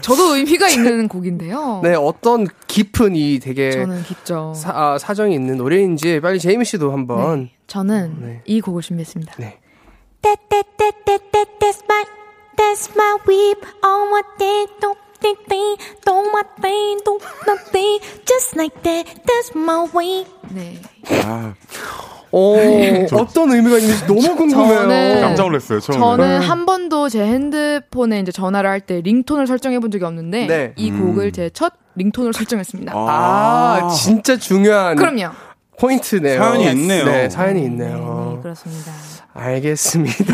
저도 의미가 있는 곡인데요. 네, 어떤 깊은 이 되게 저는 깊죠. 사, 아, 사정이 있는 노래인지 빨리 제이미 씨도 한번. 네. 저는 네. 이 곡을 준비했습니다. 네. That that that that that that's my that's my weep on my thing don't think thing don't my thing don't nothing just like that that's my weep. 네. 아. 오, 저, 어떤 의미가 있는지 너무 궁금해요. 저는, 깜짝 놀랐어요. 처음에. 저는 한 번도 제 핸드폰에 이제 전화를 할 때 링톤을 설정해 본 적이 없는데 네. 이 음. 곡을 제 첫 링톤으로 설정했습니다. 아, 아, 진짜 중요한. 그럼요. 포인트네요. 사연이 있네요. 네, 사연이 있네요. 네, 그렇습니다. 알겠습니다.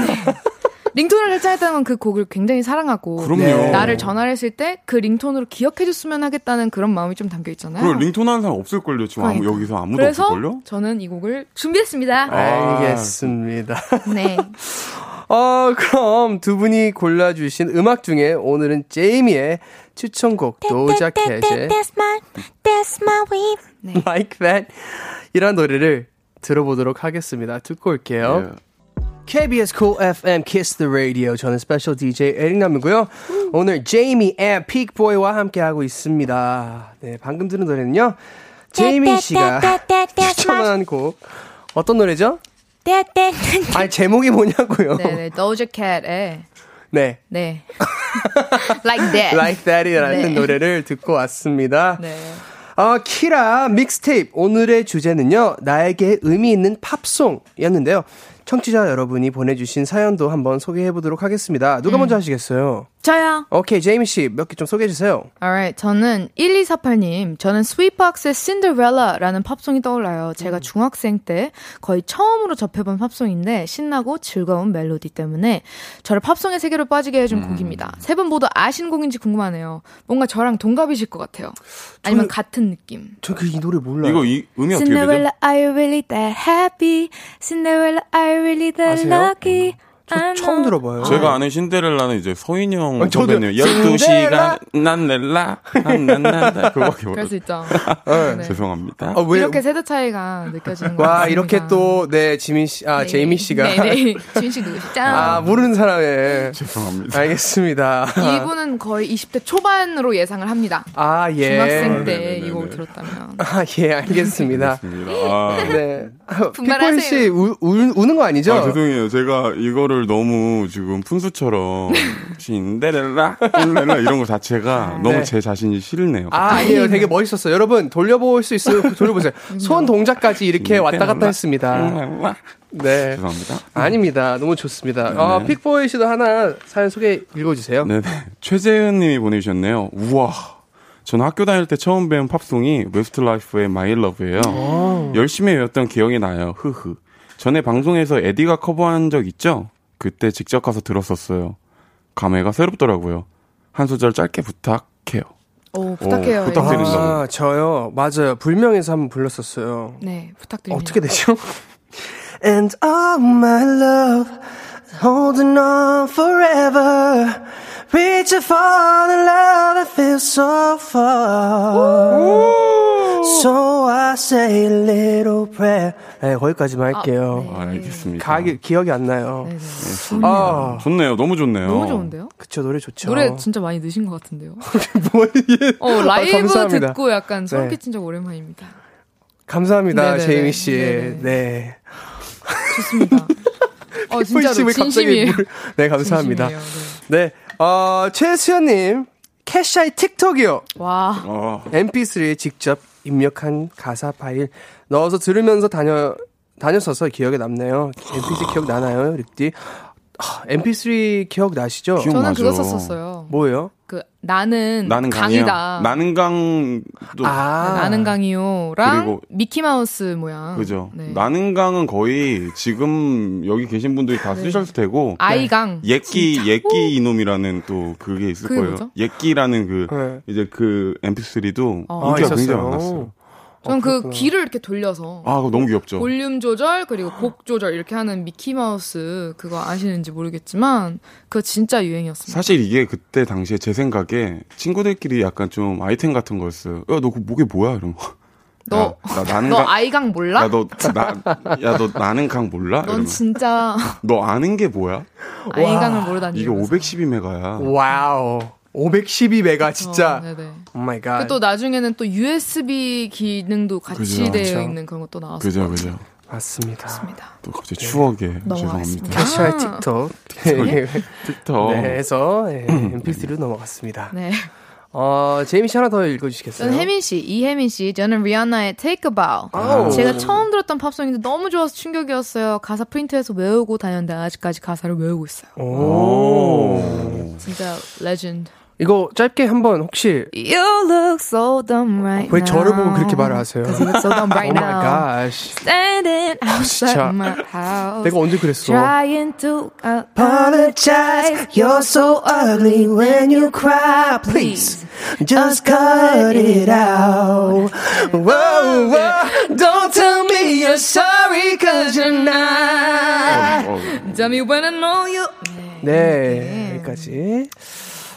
링톤을 해체했다는 건 그 곡을 굉장히 사랑하고 그럼요. 나를 전화를 했을 때 그 링톤으로 기억해줬으면 하겠다는 그런 마음이 좀 담겨있잖아요. 그럼 링톤 하는 사람 없을걸요 지금. 그러니까. 아무, 여기서 아무도 그래서 없을걸요. 그래서 저는 이 곡을 준비했습니다. 아, 알겠습니다. 네. 어, 그럼 두 분이 골라주신 음악 중에 오늘은 제이미의 추천곡 도자켓의 네. Like That 이란 노래를 들어보도록 하겠습니다. 듣고 올게요. Yeah. 케이비에스 Cool 에프엠 Kiss the Radio. 저는 스페셜 디제이 에릭남이고요. 오늘 제이미 앤 픽보이와 함께하고 있습니다. 네, 방금 들은 노래는요. 제이미 씨가 추천한 곡. 어떤 노래죠? 아니, 제목이 뭐냐고요? 네네, Doja Cat의 네. 네. Like That. Like That이라는 네. 노래를 듣고 왔습니다. 네. 어, 키라 믹스테이프 오늘의 주제는요. 나에게 의미 있는 팝송이었는데요. 청취자 여러분이 보내주신 사연도 한번 소개해보도록 하겠습니다. 누가 음. 먼저 하시겠어요? 저요. 오케이, 제이미 씨 몇 개 좀 소개해주세요. Alright, 저는 천이백사십팔님 저는 스윗박스의 Cinderella라는 팝송이 떠올라요. 제가 음. 중학생 때 거의 처음으로 접해본 팝송인데 신나고 즐거운 멜로디 때문에 저를 팝송의 세계로 빠지게 해준 음. 곡입니다. 세 분 모두 아신 곡인지 궁금하네요. 뭔가 저랑 동갑이실 것 같아요. 아니면 저는, 같은 느낌. 저 그 이 노래 몰라요. 이거 이 음이 어떻게 되죠? Cinderella, are you really that happy? Cinderella, are you really that lucky? 저 처음 들어봐요. 제가 아는 신데렐라는 이제 서인영 아, 선배님 열두 시간 난 렐라 난난난 그거밖에 모르겠어요. 그럴 수 있죠. 네. 네. 죄송합니다. 아, 왜? 이렇게 세대 차이가 느껴지는 거예요. 와, 이렇게 또 네, 지민 씨, 아, 네. 제이미 씨가 네, 지민 씨 누구시죠? 아, 모르는 사람에 죄송합니다. 알겠습니다. 이분은 거의 이십 대 초반으로 예상을 합니다. 아, 예. 중학생 때 이 곡을 들었다면. 아, 예, 알겠습니다. 알겠습니다. 아. 네. 피콜 씨 우, 우, 우는 거 아니죠? 아, 죄송해요. 제가 이거를 너무 지금 푼수처럼 신데렐라 신데렐라 이런 거 자체가 너무 네. 제 자신이 싫네요. 아, 아니에요. 되게 멋있었어요. 여러분 돌려볼 수 있어요. 돌려보세요. 손 동작까지 이렇게 왔다 갔다 했습니다. 네. 죄송합니다. 아닙니다. 너무 좋습니다. 어, 픽보이 씨도 하나 사연 소개 읽어주세요. 네네. 최재은 님이 보내주셨네요. 우와. 저는 학교 다닐 때 처음 배운 팝송이 웨스트라이프의 마이 러브예요. 열심히 외웠던 기억이 나요. 흐흐. 전에 방송에서 에디가 커버한 적 있죠? 그때 직접 가서 들었었어요. 감회가 새롭더라고요. 한 소절 짧게 부탁해요. 오, 부탁해요. 오, 부탁드린다고. 아, 저요? 맞아요. 불명에서 한번 불렀었어요. 네, 부탁드립니다. 어떻게 되죠? And all my love holding on forever reaching for the love I feel so far 오! So I say a little prayer. 네, 거기까지만 할게요. 아, 네. 아, 알겠습니다. 가기, 기억이 안 나요. 네, 네. 아, 좋네요. 너무 좋네요. 너무 좋은데요? 그쵸, 노래 좋죠. 노래 진짜 많이 넣으신 것 같은데요. 뭐, 예. 어, 라이브 아, 듣고 약간 소름 끼친 적 네. 오랜만입니다. 감사합니다, 제이미 씨. 네네네. 네. 좋습니다. 어, 진짜로 진심이에요. 물... 네, 감사합니다. 진심이에요, 네. 네, 어, 최수연님 캐샤의 틱톡이요. 와. 어. 엠피쓰리에 직접 입력한 가사 파일 넣어서 들으면서 다녀 다녔어서 기억에 남네요. 엠피쓰리 기억 나나요, 립디? 엠피쓰리 기억 나시죠? 저는 맞아. 그거 썼었어요. 뭐예요? 그 나는, 나는 강이다. 나는 강도 아, 나는 강이요랑 미키마우스 모양. 그죠. 네. 나는 강은 거의 지금 여기 계신 분들이 다 네. 쓰셨을 테고. 아이강. 네. 예끼 예끼 이놈이라는 또 그게 있을 그게 거예요. 뭐죠? 예끼라는 그 네. 이제 그 엠피쓰리도 어. 인기가 아, 굉장히 많았어요. 저는 아, 그 귀를 이렇게 돌려서. 아, 그거 너무 귀엽죠. 볼륨 조절, 그리고 곡 조절 이렇게 하는 미키마우스, 그거 아시는지 모르겠지만, 그거 진짜 유행이었습니다. 사실 이게 그때 당시에 제 생각에 친구들끼리 약간 좀 아이템 같은 거였어요. 야, 너 그 목에 뭐야? 이런 거. 너, 야, 나, 나는 너 강, 아이강 몰라? 야, 너, 나, 야, 너 나는 강 몰라? 넌 이러면. 진짜. 너 아는 게 뭐야? 아이강을 모르다니. 이게 오백십이 메가야. 와우. 오백십이 메가 진짜. 오 마이 갓. 또 나중에는 또 유에스비 기능도 같이 그죠, 되어 그죠. 있는 그런 것도 나왔어요. 그죠, 그죠. 맞습니다. 맞습니다. 또 갑자기 네. 추억에 죄송합니다. 캐시아의 틱톡. 네. 틱톡. 네, 해서 네, 엠피쓰리로 넘어갔습니다. 네. 어, 제이미 씨 하나 더 읽어주시겠어요? 저는 혜민 씨, 이혜민 씨. 저는 리아나의 Take a Bow. 아우. 제가 처음 들었던 팝송인데 너무 좋아서 충격이었어요. 가사 프린트해서 외우고 다녔는데 아직까지 가사를 외우고 있어요. 오. 진짜 레전드. 이거 짧게 한번 혹시 You look so dumb right 왜 now. 저를 보고 그렇게 말을 하세요? You look so dumb right now. Oh my gosh. Standing outside 어, my house. 내가 언제 그랬어? Trying to apologize. You're so ugly when you cry. Please just cut it out. Whoa, whoa. Don't tell me you're sorry 'cause you're not. 어, 어. Tell me when I know you. 네, 네. 여기까지.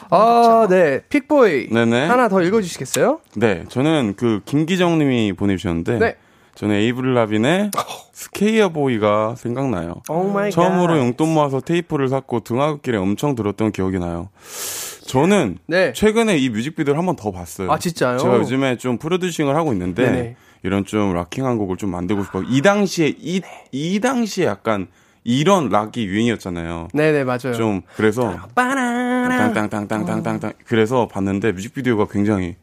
아, 네. 픽보이. 네네. 하나 더 읽어주시겠어요? 네. 저는 그, 김기정 님이 보내주셨는데. 네. 저는 에이브릴 라빈의 스케이어보이가 생각나요. Oh my 처음으로 God. 용돈 모아서 테이프를 샀고 등하굣길에 엄청 들었던 기억이 나요. 저는. 네. 최근에 이 뮤직비디오를 한 번 더 봤어요. 아, 진짜요? 제가 요즘에 좀 프로듀싱을 하고 있는데. 네네. 이런 좀 락킹한 곡을 좀 만들고 싶어요. 이 당시에, 이, 이 당시에 약간. 이런 락이 유행이었잖아요. 네네, 맞아요. 좀, 그래서. 땅땅땅땅땅땅땅. 그래서 봤는데 뮤직비디오가 굉장히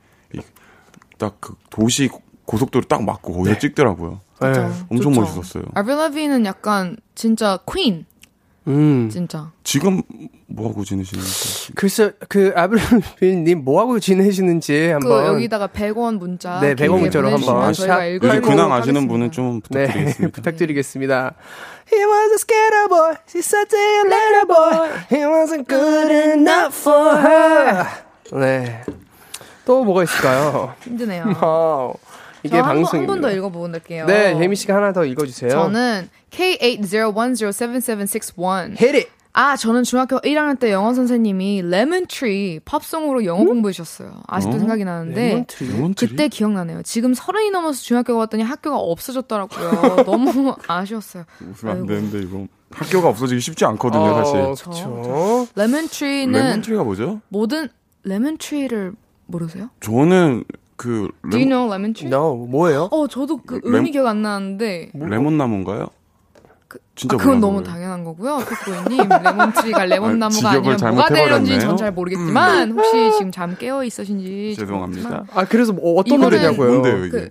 딱 그 도시 고속도로 딱 맞고 거기서 네. 찍더라고요. 네. 엄청 좋죠. 멋있었어요. 아브릴 라빈은 약간 진짜 퀸. 음. 진짜. 지금 뭐하고 지내시는지. 글쎄, 그 아브릴 라빈님 뭐하고 지내시는지 한번. 그 여기다가 백 원 문자. 네, 백 원 문자로 한번. 요즘 근황 아시는 분은 좀 부탁드리겠습니다. 네, 부탁드리겠습니다. He was a skater boy. She's such a little boy. He wasn't good enough for her. 네. 또 뭐가 있을까요? 힘드네요. 어, 이게 방송. 한 번 더 읽어볼게요. 네, 재미 씨가 하나 더 읽어주세요. 저는 케이 에이ght zero one zero seven seven six one. Hit it. 아, 저는 중학교 일 학년 때 영어 선생님이 레몬 트리 팝송으로 영어 음? 공부해주셨어요. 아직도 어? 생각이 나는데 레몬트리? 그때 기억나네요. 지금 서른이 넘어서 중학교 갔더니 학교가 없어졌더라고요. 너무 아쉬웠어요. 웃으면 안 되는데 이거 학교가 없어지기 쉽지 않거든요. 어, 사실 그렇죠. 레몬 트리는 레몬 트리가 뭐죠? 모든 레몬 트리를 모르세요? 저는 그 레몬... Do you know lemon tree? No, 뭐예요? 어, 저도 그 레... 의미 기억 안 나는데 뭐? 레몬나무인가요? 그, 진짜 아, 그건 너무 거예요. 당연한 거고요. 픽보이님 레몬트리가 레몬나무가 아니, 아니면 뭐가 되는지 전 잘 모르겠지만 음. 혹시 지금 잠 깨어 있으신지 죄송합니다. 아, 그래서 뭐 어떤 노래냐고요? 뭔데요 이게? 그,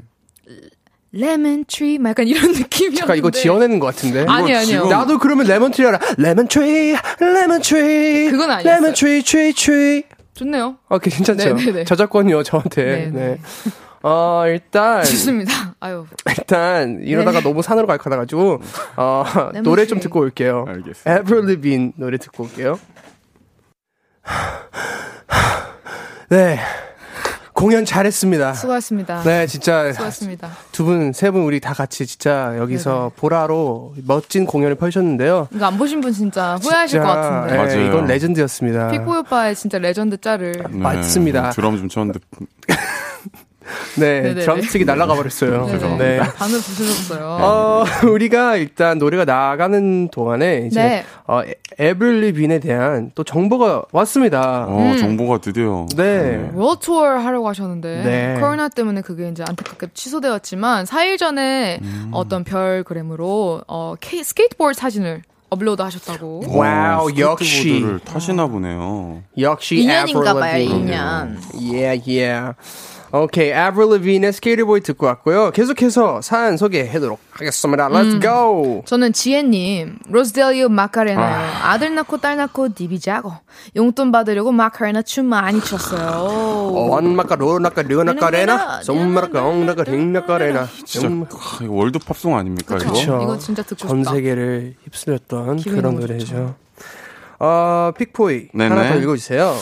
레몬트리 막 약간 이런 느낌이었는데 잠깐 이거 지어내는 것 같은데. 아니 아니요. 나도 그러면 레몬트리 알아. 레몬트리 레몬트리 그건 아니었어요. 레몬트리 트리 트리 좋네요. 아, 괜찮죠? 네네네. 저작권이요 저한테. 네. 어, 일단. 좋습니다. 아유. 일단, 이러다가 네네. 너무 산으로 갈까나가지고, 어, 노래 좀 듣고 올게요. 알겠습니다. Avril Lavigne 노래 듣고 올게요. 네. 공연 잘했습니다. 수고하셨습니다. 네, 진짜. 수고하셨습니다. 두 분, 세 분, 우리 다 같이 진짜 여기서 네네. 보라로 멋진 공연을 펼쳤는데요. 이거 안 보신 분 진짜 후회하실 진짜, 것 같은데. 맞아요. 네, 이건 레전드였습니다. 픽보이 오빠의 진짜 레전드 짤을. 네, 맞습니다. 드럼 좀 쳤는데. 네, 드럼스틱이 날아가 버렸어요. 네, 반을 부수셨어요. 어, 우리가 일단 노래가 나가는 동안에 이제 네. 어, 에이브릴 라빈에 대한 또 정보가 왔습니다. 어, 음. 정보가 드디어. 네, 월드 투어 하려고 하셨는데 네. 코로나 때문에 그게 이제 안타깝게 취소되었지만 사 일 전에 음. 어떤 별그램으로 어, 케이, 스케이트보드 사진을 업로드 하셨다고. 와우, 역시 타시나 보네요. 역시 인연인가 봐요, 인연. 예, 예. 오케이, Avril Lavigne 스케이트보이 듣고 왔고요. 계속해서 사연 소개해도록 하겠습니다. Let's 음, go. 저는 지혜님, Los Del Rio 마카레나요. 아들 낳고 딸 낳고 디비 자고 용돈 받으려고 마카레나 춤 많이 췄어요. 완 마카로 나카 르 나카레나, 송마카 옹 나카 링 나카레나. 진짜 월드 팝송 아닙니까 이거? 이거 진짜 듣고 싶다. 전 세계를 휩쓸렸던 그런 노래죠. 어, 픽포이 하나 더 읽어주세요.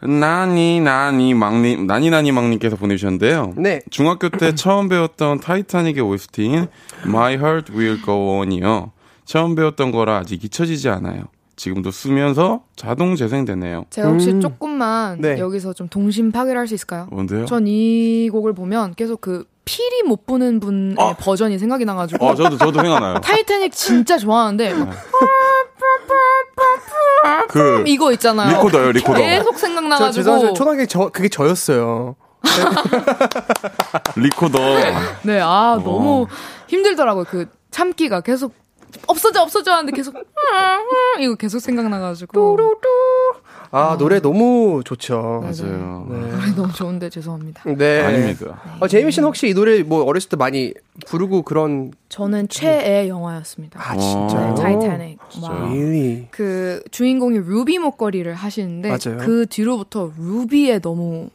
나니 나니 막님 나니 나니 막님께서 보내주셨는데요. 네. 중학교 때 처음 배웠던 타이타닉의 오에스티인 My Heart Will Go On이요. 처음 배웠던 거라 아직 잊혀지지 않아요. 지금도 쓰면서 자동 재생되네요. 제가 혹시 음. 조금만 네. 여기서 좀 동심 파괴를 할 수 있을까요? 뭔데요? 전 이 곡을 보면 계속 그 필이 못 부는 분의 어? 버전이 생각이 나가지고. 어, 저도 저도 생각나요. 타이타닉 진짜 좋아하는데. 막 그 이거 있잖아요. 리코더요, 리코더. 계속 생각나가지고. 저, 죄송해요. 초등학교 저 그게 저였어요. 리코더. 네, 아 어. 너무 힘들더라고요. 그 참기가 계속 없어져 없어져 하는데 계속 이거 계속 생각나가지고. 아, 노래 너무 좋죠. 맞아요. 네. 노래 너무 좋은데 죄송합니다. 네. 아닙니다. 어, 제이미 씨는 혹시 이 노래 뭐 어렸을 때 많이 부르고 그런? 저는 최애 영화였습니다. 아, 진짜요? 네, 타이타닉. 와. Really? 그 주인공이 루비 목걸이를 하시는데 맞아요? 그 뒤로부터 루비에 너무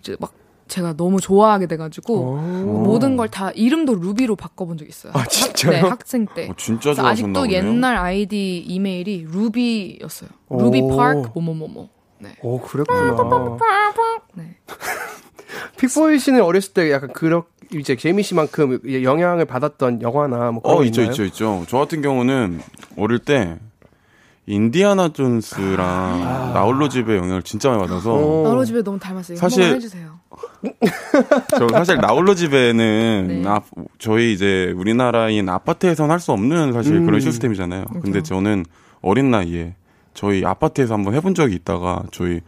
이제 막 제가 너무 좋아하게 돼가지고 모든 걸 다 이름도 루비로 바꿔본 적이 있어요. 아 진짜요? 네, 학생 때. 어, 진짜 좋아하셨나 보네요. 아직도 옛날 아이디 이메일이 루비였어요. 루비 파크 뭐뭐뭐뭐. 네. 오, 그랬구나. 네. 픽보이 씨는 어렸을 때 약간 그런 이제 제이미 씨만큼 영향을 받았던 영화나 뭐 그런 거 있나요? 어, 있죠, 있죠, 있죠. 저 같은 경우는 어릴 때. 인디아나 존스랑 아~ 나홀로 집에 영향을 진짜 많이 받아서 나홀로 집에 너무 닮았어요. 사실 해주세요. 저 사실 나홀로 집에는 네. 아, 저희 이제 우리나라인 아파트에서는 할 수 없는 사실 음. 그런 시스템이잖아요. 그렇죠. 근데 저는 어린 나이에 저희 아파트에서 한번 해본 적이 있다가 저희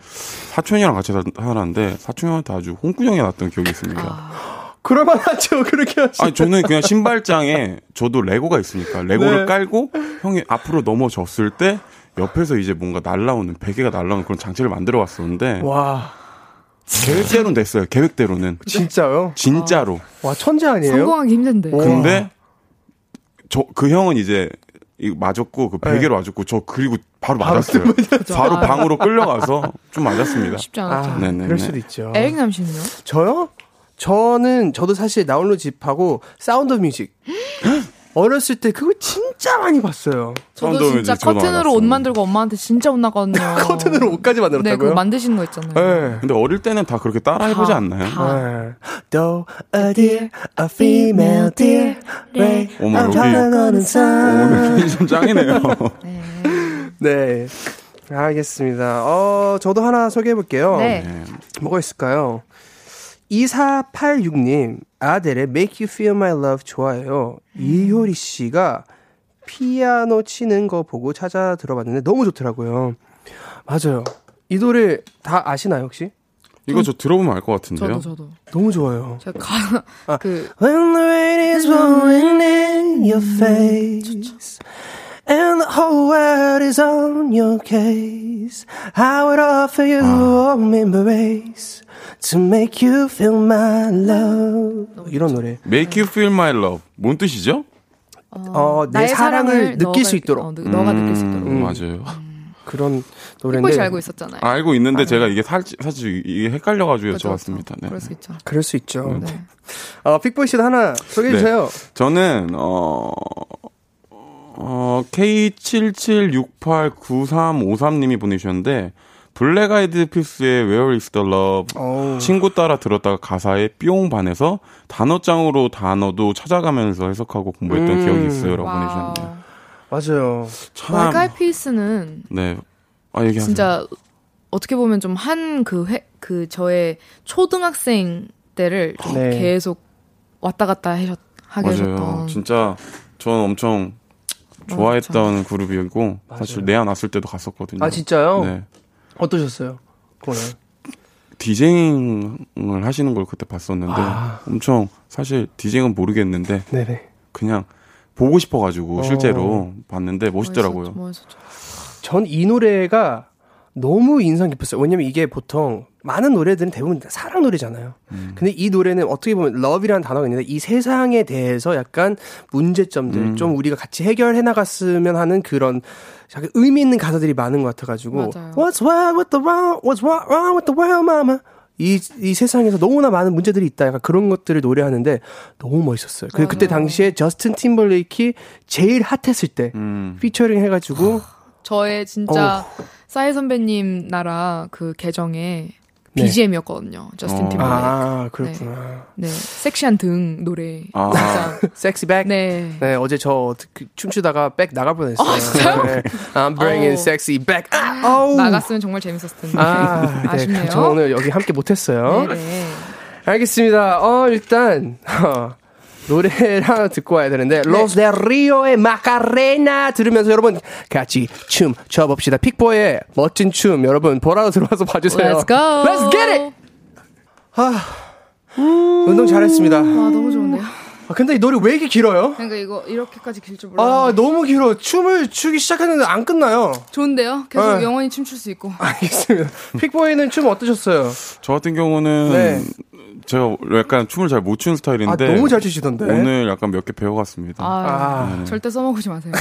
사촌이랑 같이 살았는데 사촌이한테 아주 홍구형이 났던 기억이 있습니다. 아. 그럴만하죠 그렇게 하시면. 아니 저는 그냥 신발장에 저도 레고가 있으니까 레고를 네. 깔고 형이 앞으로 넘어졌을 때 옆에서 이제 뭔가 날라오는 베개가 날라오는 그런 장치를 만들어 왔었는데 와 계획대로는 됐어요. 계획대로는 진짜요? 진짜로. 와, 와 천재 아니에요? 성공하기 힘든데. 근데 저 그 형은 이제 이 맞았고 그 베개로 네. 맞았고 저 그리고 바로 맞았어요. 바로 아. 방으로 끌려가서 좀 맞았습니다. 쉽지 않았죠. 아, 네네. 그럴 수도 있죠. 에릭 남 씨는요? 저요? 저는 저도 사실 나홀로 집하고 사운드 뮤직 어렸을 때 그걸 진짜 많이 봤어요. 저도 진짜 커튼으로 옷 만들고 엄마한테 진짜 혼나거든요. 커튼으로 옷까지 만들었다고요? 네, 그거 만드신 거 있잖아요. 네. 근데 어릴 때는 다 그렇게 따라해보지 않나요? Though a deer, a female deer, Ray, I'm trying on a sign. 오늘 펜션 짱이네요. 네. 알겠습니다. 어, 저도 하나 소개해볼게요. 네. 뭐가 있을까요? 이사팔육님 아델의 Make You Feel My Love 좋아해요. 음. 이효리 씨가 피아노 치는 거 보고 찾아 들어봤는데 너무 좋더라고요. 맞아요. 이 노래 다 아시나요 혹시? 이거 저 들어보면 알 것 같은데요. 저도 저도 너무 좋아요. 제가 가, 아, 그 When the rain is blowing in your face And the whole world is on your case. I would offer you a warm embrace to make you feel my love. 이런 노래. Make you feel my love. 뭔 뜻이죠? 어, 내 사랑을 느낄 수 있도록. 너가 느낄 수 있도록. 맞아요. 그런 노래인데. 혹시 알고 있었잖아요. 알고 있는데 제가 이게 사실 이게 헷갈려가지고 여쭤봤습니다. 네. 그럴 수 있죠. 그럴 수 있죠. 네. 어, 픽보이 씨도 하나 소개해주세요. 저는 어. 어, 케이 칠칠육팔구삼오삼님이 보내주셨는데 블랙 아이드 피스의 Where is the Love 오. 친구 따라 들었다가 가사에 뿅 반해서 단어장으로 단어도 찾아가면서 해석하고 공부했던 음. 기억이 있어요 라고 보내주셨네요. 맞아요. 블랙 아이드 피스는 네. 아, 얘기하세요. 진짜 어떻게 보면 좀 한 그 그 저의 초등학생 때를 좀 네. 계속 왔다 갔다 하셨, 하게 맞아요. 하셨던 진짜 저는 엄청 좋아했던 어, 그룹이었고 맞아요. 사실 내한 왔을 때도 갔었거든요. 아 진짜요? 네. 어떠셨어요? 그거는 디제잉을 하시는 걸 그때 봤었는데 아. 엄청 사실 디제잉은 모르겠는데 네네. 그냥 보고 싶어가지고 어. 실제로 봤는데 멋있더라고요. 멋있었죠, 멋있었죠. 전 이 노래가 너무 인상 깊었어요. 왜냐면 이게 보통 많은 노래들은 대부분 사랑 노래잖아요. 음. 근데 이 노래는 어떻게 보면 love이라는 단어가 있는데 이 세상에 대해서 약간 문제점들 음. 좀 우리가 같이 해결해 나갔으면 하는 그런 약간 의미 있는 가사들이 많은 것 같아가지고 맞아요. What's wrong with the world? What's wrong with the world, mama? 이, 이 세상에서 너무나 많은 문제들이 있다. 약간 그런 것들을 노래하는데 너무 멋있었어요. 그 그때 당시에 저스틴 팀벌레이크 제일 핫했을 때 음. 피처링 해가지고 저의 진짜 어. 싸이 선배님 나라 그 계정에 네. 비지엠이었거든요. 저스틴 팀벌레이크. 아, 그렇구나. 네. 네. 섹시한 등 노래. 아. 섹시백? 네. 네. 어제 저 그, 춤추다가 백 나갈 뻔했어요. 아, 진짜요? 네. I'm bringing 오. sexy back. 아, 나갔으면 정말 재밌었을 텐데. 아, 아쉽네요. 네. 저 오늘 여기 함께 못했어요. 네네. 알겠습니다. 어, 일단. 노래랑 듣고 와야 되는데 네. Los Del Rio의 Macarena 들으면서 여러분 같이 춤 춰봅시다. 픽보이의 멋진 춤 여러분 보라로 들어와서 봐주세요. Let's go. Let's get it. 아, 운동 잘했습니다. 와 너무 좋은데요. 아, 근데 이 노래 왜 이렇게 길어요? 그러니까 이거 이렇게까지 길 줄 몰랐는데. 아, 너무 길어. 춤을 추기 시작했는데 안 끝나요. 좋은데요? 계속 네. 영원히 춤출 수 있고. 알겠습니다. 픽보이는 춤 어떠셨어요? 저 같은 경우는 네. 제가 약간 춤을 잘 못 추는 스타일인데. 아, 너무 잘 추시던데. 오늘 약간 몇 개 배워갔습니다. 아, 아. 네. 절대 써먹으지 마세요.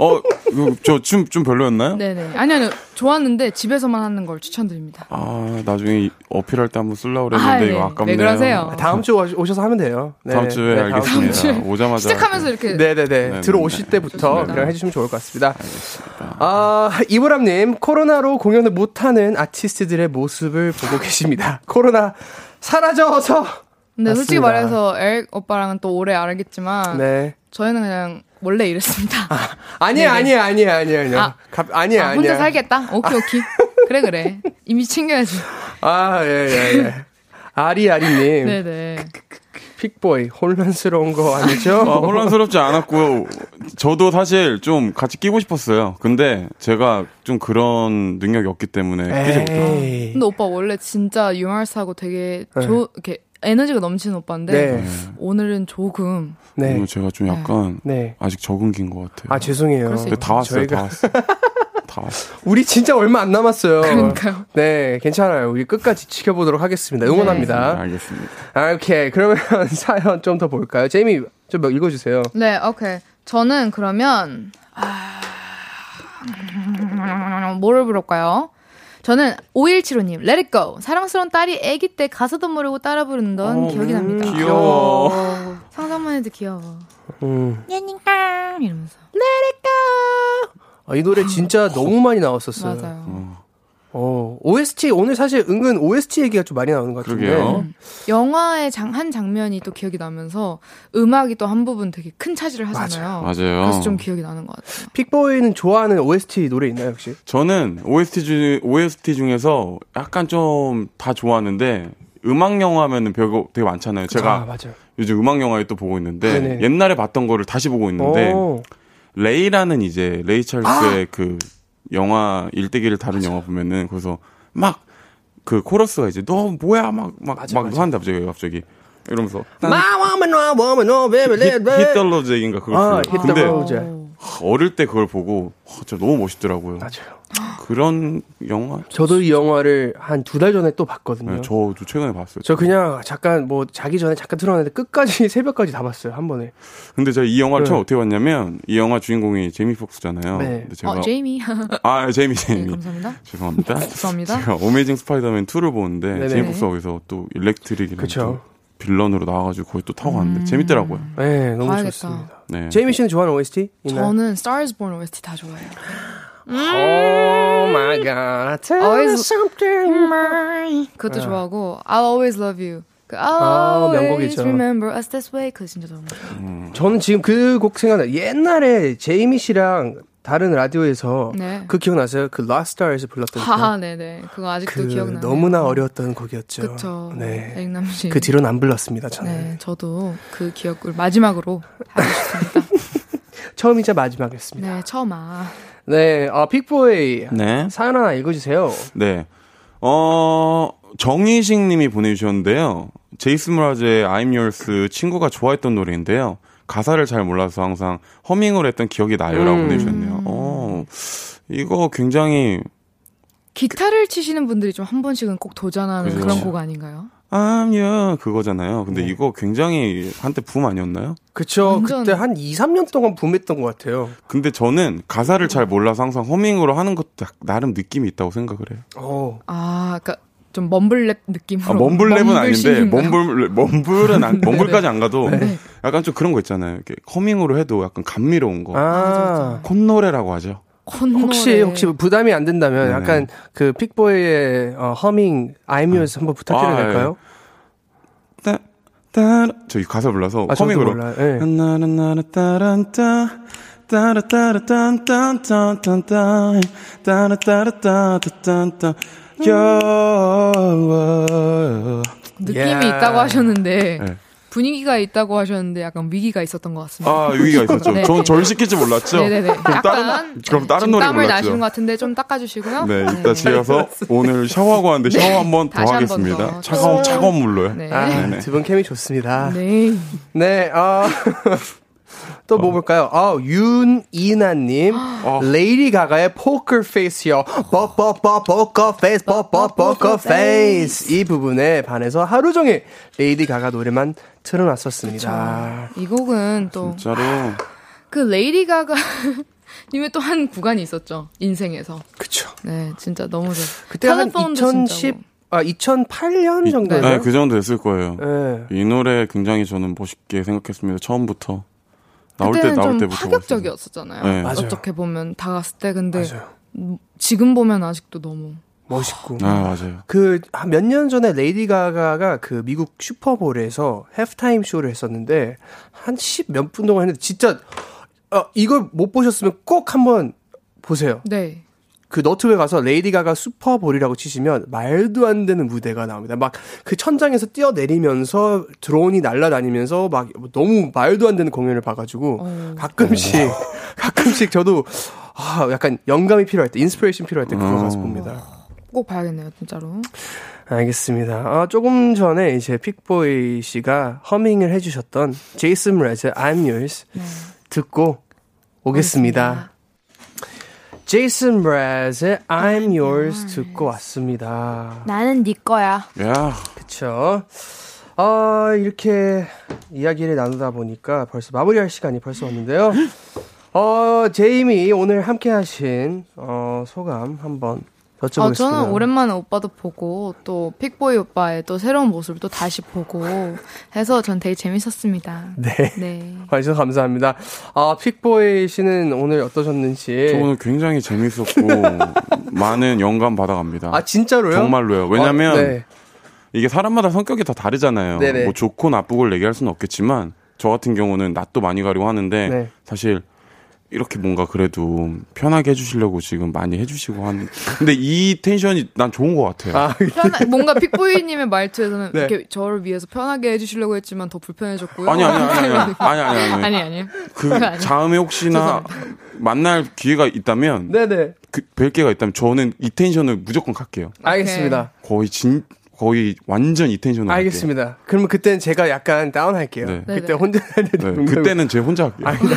어, 저 춤 좀 별로였나요? 네네. 아니, 아니, 좋았는데 집에서만 하는 걸 추천드립니다. 아, 나중에 어필할 때 한번 쓰려고 그랬는데 아, 이거 네. 아깝네요. 왜 그러세요? 다음 주에 오셔서 하면 돼요. 네. 다음 주에 네, 알겠습니다. 다음 주에 오자마자. 시작하면서 이렇게. 네네네. 네네네. 들어오실 때부터 그냥 해주시면 좋을 것 같습니다. 알겠습니다. 아, 이보람님, 코로나로 공연을 못하는 아티스트들의 모습을 보고 계십니다. 코로나. 사라져서. 근데 맞습니다. 솔직히 말해서 에릭 오빠랑은 또 오래 알겠지만 네. 저희는 그냥 원래 이랬습니다. 아니에요, 아니에요, 아니에요, 아니에요. 아니에요, 아니에요. 혼자 살겠다? 오케이, 아. 오케이. 그래, 그래. 이미 챙겨야지. 아, 예, 예, 예. 아리, 아리님. 네네. 픽보이, 혼란스러운 거 아니죠? 아, 혼란스럽지 않았고요. 저도 사실 좀 같이 끼고 싶었어요. 근데 제가 좀 그런 능력이 없기 때문에 끼지 못해요. 근데 오빠 원래 진짜 유머러스하고 되게 조, 이렇게 에너지가 넘치는 오빠인데 네. 오늘은 조금 네. 오늘 제가 좀 약간 네. 아직 적응기인 것 같아요. 아, 죄송해요. 근데 다 왔어요, 저희가. 다 왔어요. 우리 진짜 얼마 안 남았어요. 그러니까요. 네, 괜찮아요. 우리 끝까지 지켜보도록 하겠습니다. 응원합니다. 네, 알겠습니다. 아, 오케이. 그러면 사연 좀 더 볼까요? 제이미, 좀 읽어주세요. 네, 오케이. 저는 그러면 아... 뭐를 부를까요? 저는 오일칠오님 Let it go. 사랑스러운 딸이 아기 때 가사도 모르고 따라 부르던 기억이 납니다. 귀여워. 오, 상상만 해도 귀여워. 예닝깡 이러면서 Let it go. 아, 이 노래 진짜 너무 많이 나왔었어요. 맞아요. 어. 어, 오에스티, 오늘 사실 은근 오에스티 얘기가 좀 많이 나오는 것 같은데. 음. 영화의 장, 한 장면이 또 기억이 나면서 음악이 또 한 부분 되게 큰 차지를 하잖아요. 맞아. 맞아요. 그래서 좀 기억이 나는 것 같아요. 픽보이는 좋아하는 오에스티 노래 있나요, 혹시? 저는 오에스티, 중, 오에스티 중에서 약간 좀 다 좋아하는데 음악 영화면은 별거 되게 많잖아요. 그쵸? 제가 아, 요즘 음악 영화에 또 보고 있는데 네네. 옛날에 봤던 거를 다시 보고 있는데 오. 레이라는 이제 레이 찰스의 아! 그 영화 일대기를 다룬 맞아. 영화 보면은 거기서 막 그 코러스가 이제 너 뭐야 막 막 막 한다 갑자기 갑자기 이러면서 마와만 와와만 오베베레 히틀러제인가 그거 근데 어릴 때 그걸 보고 진짜 너무 멋있더라고요. 맞아요. 그런 영화? 저도 이 영화를 한 두 달 전에 또 봤거든요. 네, 저도 최근에 봤어요. 저 그냥 잠깐 뭐 자기 전에 잠깐 틀어놨는데 끝까지 새벽까지 다 봤어요. 한 번에. 근데 제가 이 영화를 네. 처음 어떻게 봤냐면 이 영화 주인공이 제이미 폭스잖아요. 네. 근데 제가 어, 제이미. 아, 제이미, 제이미. 네, 감사합니다. 죄송합니다. 죄송합니다. 제가 어메이징 스파이더맨 투를 보는데 네네. 제이미 폭스가 거기서 또 일렉트릭이라는 또 빌런으로 나와가지고 거기 또 타고 갔는데 음. 재밌더라고요. 네, 너무 봐야겠다. 좋습니다. 네. 제이미 씨는 좋아하는 오에스티? 있나요? 저는 Star Is Born 오에스티 다 좋아해요. 음~ oh my god, tell me something, my. 그것도 아. 좋아하고, I'll always love you. I'll 아, always remember us this way. 그 진짜 너무. 음. 저는 지금 그 곡 생각나. 옛날에 제이미 씨랑 다른 라디오에서 네. 그 기억나세요? 그 Lost Star에서 불렀던. 아, 네네. 그거 아직도 그 기억나요. 너무나 어려웠던 곡이었죠. 그렇죠. 네. 에릭남 씨. 그 뒤로는 안 불렀습니다. 저는. 네, 저도 그 기억을 마지막으로 하고 싶습니다. 처음이자 마지막이었습니다. 네, 처음아. 네, 아, 픽보이. 네. 사연 하나 읽어주세요. 네. 어, 정희식 님이 보내주셨는데요. 제이슨 브라즈의 I'm Yours 친구가 좋아했던 노래인데요. 가사를 잘 몰라서 항상 허밍을 했던 기억이 나요. 라고 음. 보내주셨네요. 어, 이거 굉장히. 기타를 치시는 분들이 좀 한 번씩은 꼭 도전하는 그렇죠. 그런 곡 아닌가요? 암요 그거잖아요. 근데 네. 이거 굉장히 한때 붐 아니었나요? 그쵸. 완전... 그때 한 이, 삼 년 동안 붐했던 것 같아요. 근데 저는 가사를 잘 몰라서 항상 허밍으로 하는 것도 나름 느낌이 있다고 생각을 해요. 어. 아, 그러니까 좀 멈블랩 느낌으로. 아, 멈블랩은 아닌데 멈블 멈블은 안, 멈블까지 안 가도 네. 약간 좀 그런 거 있잖아요. 이렇게 허밍으로 해도 약간 감미로운 거. 아, 콧노래라고 하죠. 콧노래. 혹시 혹시 부담이 안 된다면 네네. 약간 그 픽보이의 어, 허밍 I'm Yours 아. 한번 부탁드려도 될까요? 아, 예. 저 이 가사 불러서 아, 허밍으로 나나나나따란따 따라따라딴딴딴딴딴 따라따라따딴딴 느낌이 있다고 하셨는데 네. 분위기가 있다고 하셨는데 약간 위기가 있었던 것 같습니다. 아, 위기가 있었죠. 네, 전 절 시킬지 몰랐죠. 네네네. 그럼 약간 다른, 그럼 다른 노래 땀을 몰랐죠. 나시는 것 같은데 좀 닦아주시고요. 네, 이따 네. 집에서 오늘 샤워하고 왔는데 네. 샤워 한번 더 하겠습니다. 한 번 더. 차가운, 차가운 물로요. 네. 아, 두 분 케미 좋습니다. 네. 네, 아. 또 뭐 어. 볼까요? 아, 윤이나님, 어. 레이디 가가의 포커 페이스요. 버버버 포커 페이스, 버버 포커 페이스. 이 부분에 반해서 하루 종일 레이디 가가 노래만 틀어놨었습니다. 그쵸. 이 곡은 또 진짜로 그 레이디 가가 님의 또 한 구간이 있었죠, 인생에서. 그렇죠. 네, 진짜 너무 좋. 그때 한 이천십. 아, 이천팔 년 정도? 네, 그 정도 됐을 거예요. 네. 이 노래 굉장히 저는 멋있게 생각했습니다. 처음부터. 나올 그때는 때, 나올 좀 파격적이었었잖아요. 네. 어떻게 보면 다 갔을 때. 근데 맞아요. 지금 보면 아직도 너무 멋있고. 아, 맞아요. 그 한 몇 년 전에 레이디 가가가 그 미국 슈퍼볼에서 해프타임 쇼를 했었는데 한 십 몇 분 동안 했는데 진짜 어, 이걸 못 보셨으면 꼭 한번 보세요. 네. 그 너튜브에 가서 레이디 가가 슈퍼볼이라고 치시면 말도 안 되는 무대가 나옵니다. 막 그 천장에서 뛰어내리면서 드론이 날아다니면서 막 너무 말도 안 되는 공연을 봐가지고 어... 가끔씩 어... 가끔씩 저도 아, 약간 영감이 필요할 때, 인스피레이션 필요할 때 그거 가서 봅니다. 꼭 봐야겠네요, 진짜로. 알겠습니다. 아, 조금 전에 이제 픽보이 씨가 허밍을 해주셨던 제이슨 브레즈 I'm Yours 네. 듣고 오겠습니다. 알겠습니다. 제이슨 브레즈의 I'm Yours 듣고 왔습니다. 나는 네 거야. Yeah. 그쵸. 어, 이렇게 이야기를 나누다 보니까 벌써 마무리할 시간이 벌써 왔는데요. 어, 제이미 오늘 함께 하신 어, 소감 한번 여쭤보겠습니다. 어, 저는 오랜만에 오빠도 보고 또 픽보이 오빠의 또 새로운 모습을 또 다시 보고 해서 전 되게 재밌었습니다. 네. 네. 와주셔서 감사합니다. 아, 픽보이 씨는 오늘 어떠셨는지. 저 오늘 굉장히 재밌었고 많은 영감 받아갑니다. 아, 진짜로요? 정말로요. 왜냐면 아, 네. 이게 사람마다 성격이 다 다르잖아요. 네네. 뭐 좋고 나쁘고를 얘기할 수는 없겠지만 저 같은 경우는 낯도 많이 가리고 하는데 네. 사실 이렇게 뭔가 그래도 편하게 해주시려고 지금 많이 해주시고 하는. 근데 이 텐션이 난 좋은 것 같아요. 아, 편하, 뭔가 픽보이님의 말투에서는 네. 이렇게 저를 위해서 편하게 해주시려고 했지만 더 불편해졌고요. 아니 아니 아니 아니 아니 아니 아니 아니 아니. 그 다음에 혹시나 죄송합니다. 만날 기회가 있다면, 네네. 그 뵐 기회가 있다면 저는 이 텐션을 무조건 갈게요. 알겠습니다. 거의 진. 거의 완전 이 텐션으로. 알겠습니다. 할게요. 그러면 그때는 제가 약간 다운할게요. 네. 그때 혼자 해야 되는 네. 그때는 제 혼자 할게요. 아니, 혼자,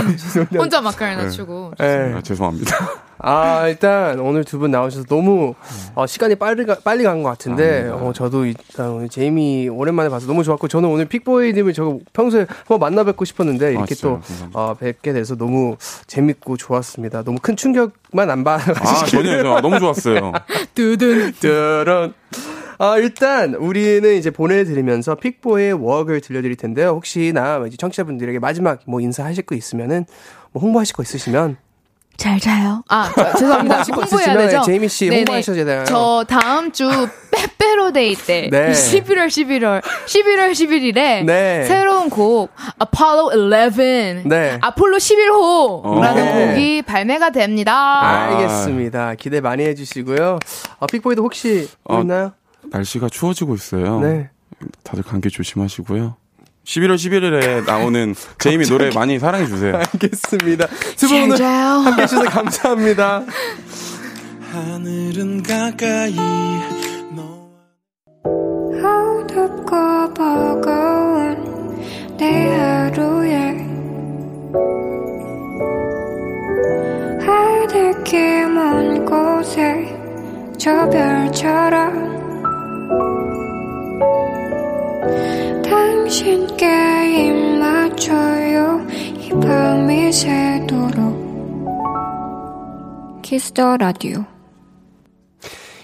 혼자 마카레나 네. 추고. 네. 아, 죄송합니다. 아, 일단 오늘 두 분 나오셔서 너무 어, 시간이 빨리, 가, 빨리 간 것 같은데, 아, 어, 저도 일단 오늘 제이미 오랜만에 봐서 너무 좋았고, 저는 오늘 픽보이님을 저 평소에 한번 만나 뵙고 싶었는데, 이렇게 아, 또 어, 뵙게 돼서 너무 재밌고 좋았습니다. 너무 큰 충격만 안 받아가지고. 아, 전혀, 너무 좋았어요. 뚜둔, 뚜런. 아, 일단, 우리는 이제 보내드리면서 픽보의 웍을 들려드릴 텐데요. 혹시나 이제 청취자분들에게 마지막 뭐 인사하실 거 있으면은, 뭐 홍보하실 거 있으시면. 잘 자요. 아, 저, 죄송합니다. 홍보해야 되죠? 제이미 씨 홍보하셔야 돼요. 저 다음 주 빼빼로데이 때 네. 십일월 십일월 십일월 십일일에 네. 새로운 곡 아폴로 십일 네. 아폴로 십일 호라는 네. 곡이 발매가 됩니다. 아. 알겠습니다. 기대 많이 해주시고요. 아, 픽보이도 혹시 어, 있나요? 날씨가 추워지고 있어요. 네. 다들 감기 조심하시고요. 십일월 십일일에 나오는 제이미 노래 많이 사랑해주세요. 알겠습니다. 두 분 오늘 함께 해주셔서 감사합니다. 하늘은 가까이 너와 덥고 버거운 내 하루에 하늘길 먼 곳에 저 별처럼 당신께 입맞춰요 이 밤이 새도록 키스 더 라디오.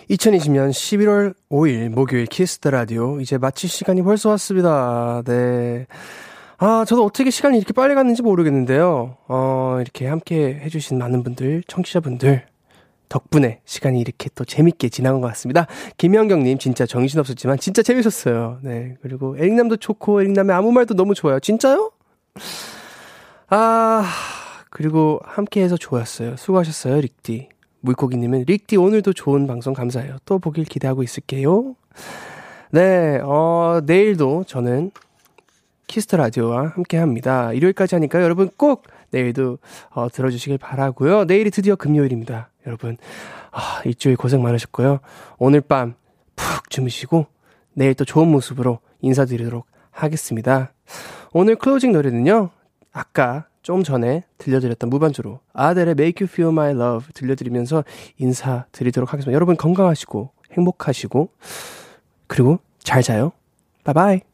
이천이십 년 십일월 오일 목요일 키스 더 라디오 이제 마칠 시간이 벌써 왔습니다. 네. 아, 저도 어떻게 시간이 이렇게 빨리 갔는지 모르겠는데요. 어, 이렇게 함께 해주신 많은 분들, 청취자분들 덕분에 시간이 이렇게 또 재밌게 지난 것 같습니다. 김현경님, 진짜 정신없었지만 진짜 재밌었어요. 네. 그리고 에릭남도 좋고, 에릭남의 아무 말도 너무 좋아요. 진짜요? 아, 그리고 함께해서 좋았어요. 수고하셨어요, 릭디. 물고기님은, 릭디 오늘도 좋은 방송 감사해요. 또 보길 기대하고 있을게요. 네, 어, 내일도 저는 키스터 라디오와 함께합니다. 일요일까지 하니까 여러분 꼭 내일도 어, 들어주시길 바라고요. 내일이 드디어 금요일입니다. 여러분 아, 일주일 고생 많으셨고요. 오늘 밤 푹 주무시고 내일 또 좋은 모습으로 인사드리도록 하겠습니다. 오늘 클로징 노래는요, 아까 좀 전에 들려드렸던 무반주로 아델의 Make You Feel My Love 들려드리면서 인사드리도록 하겠습니다. 여러분 건강하시고 행복하시고 그리고 잘 자요. 바이바이.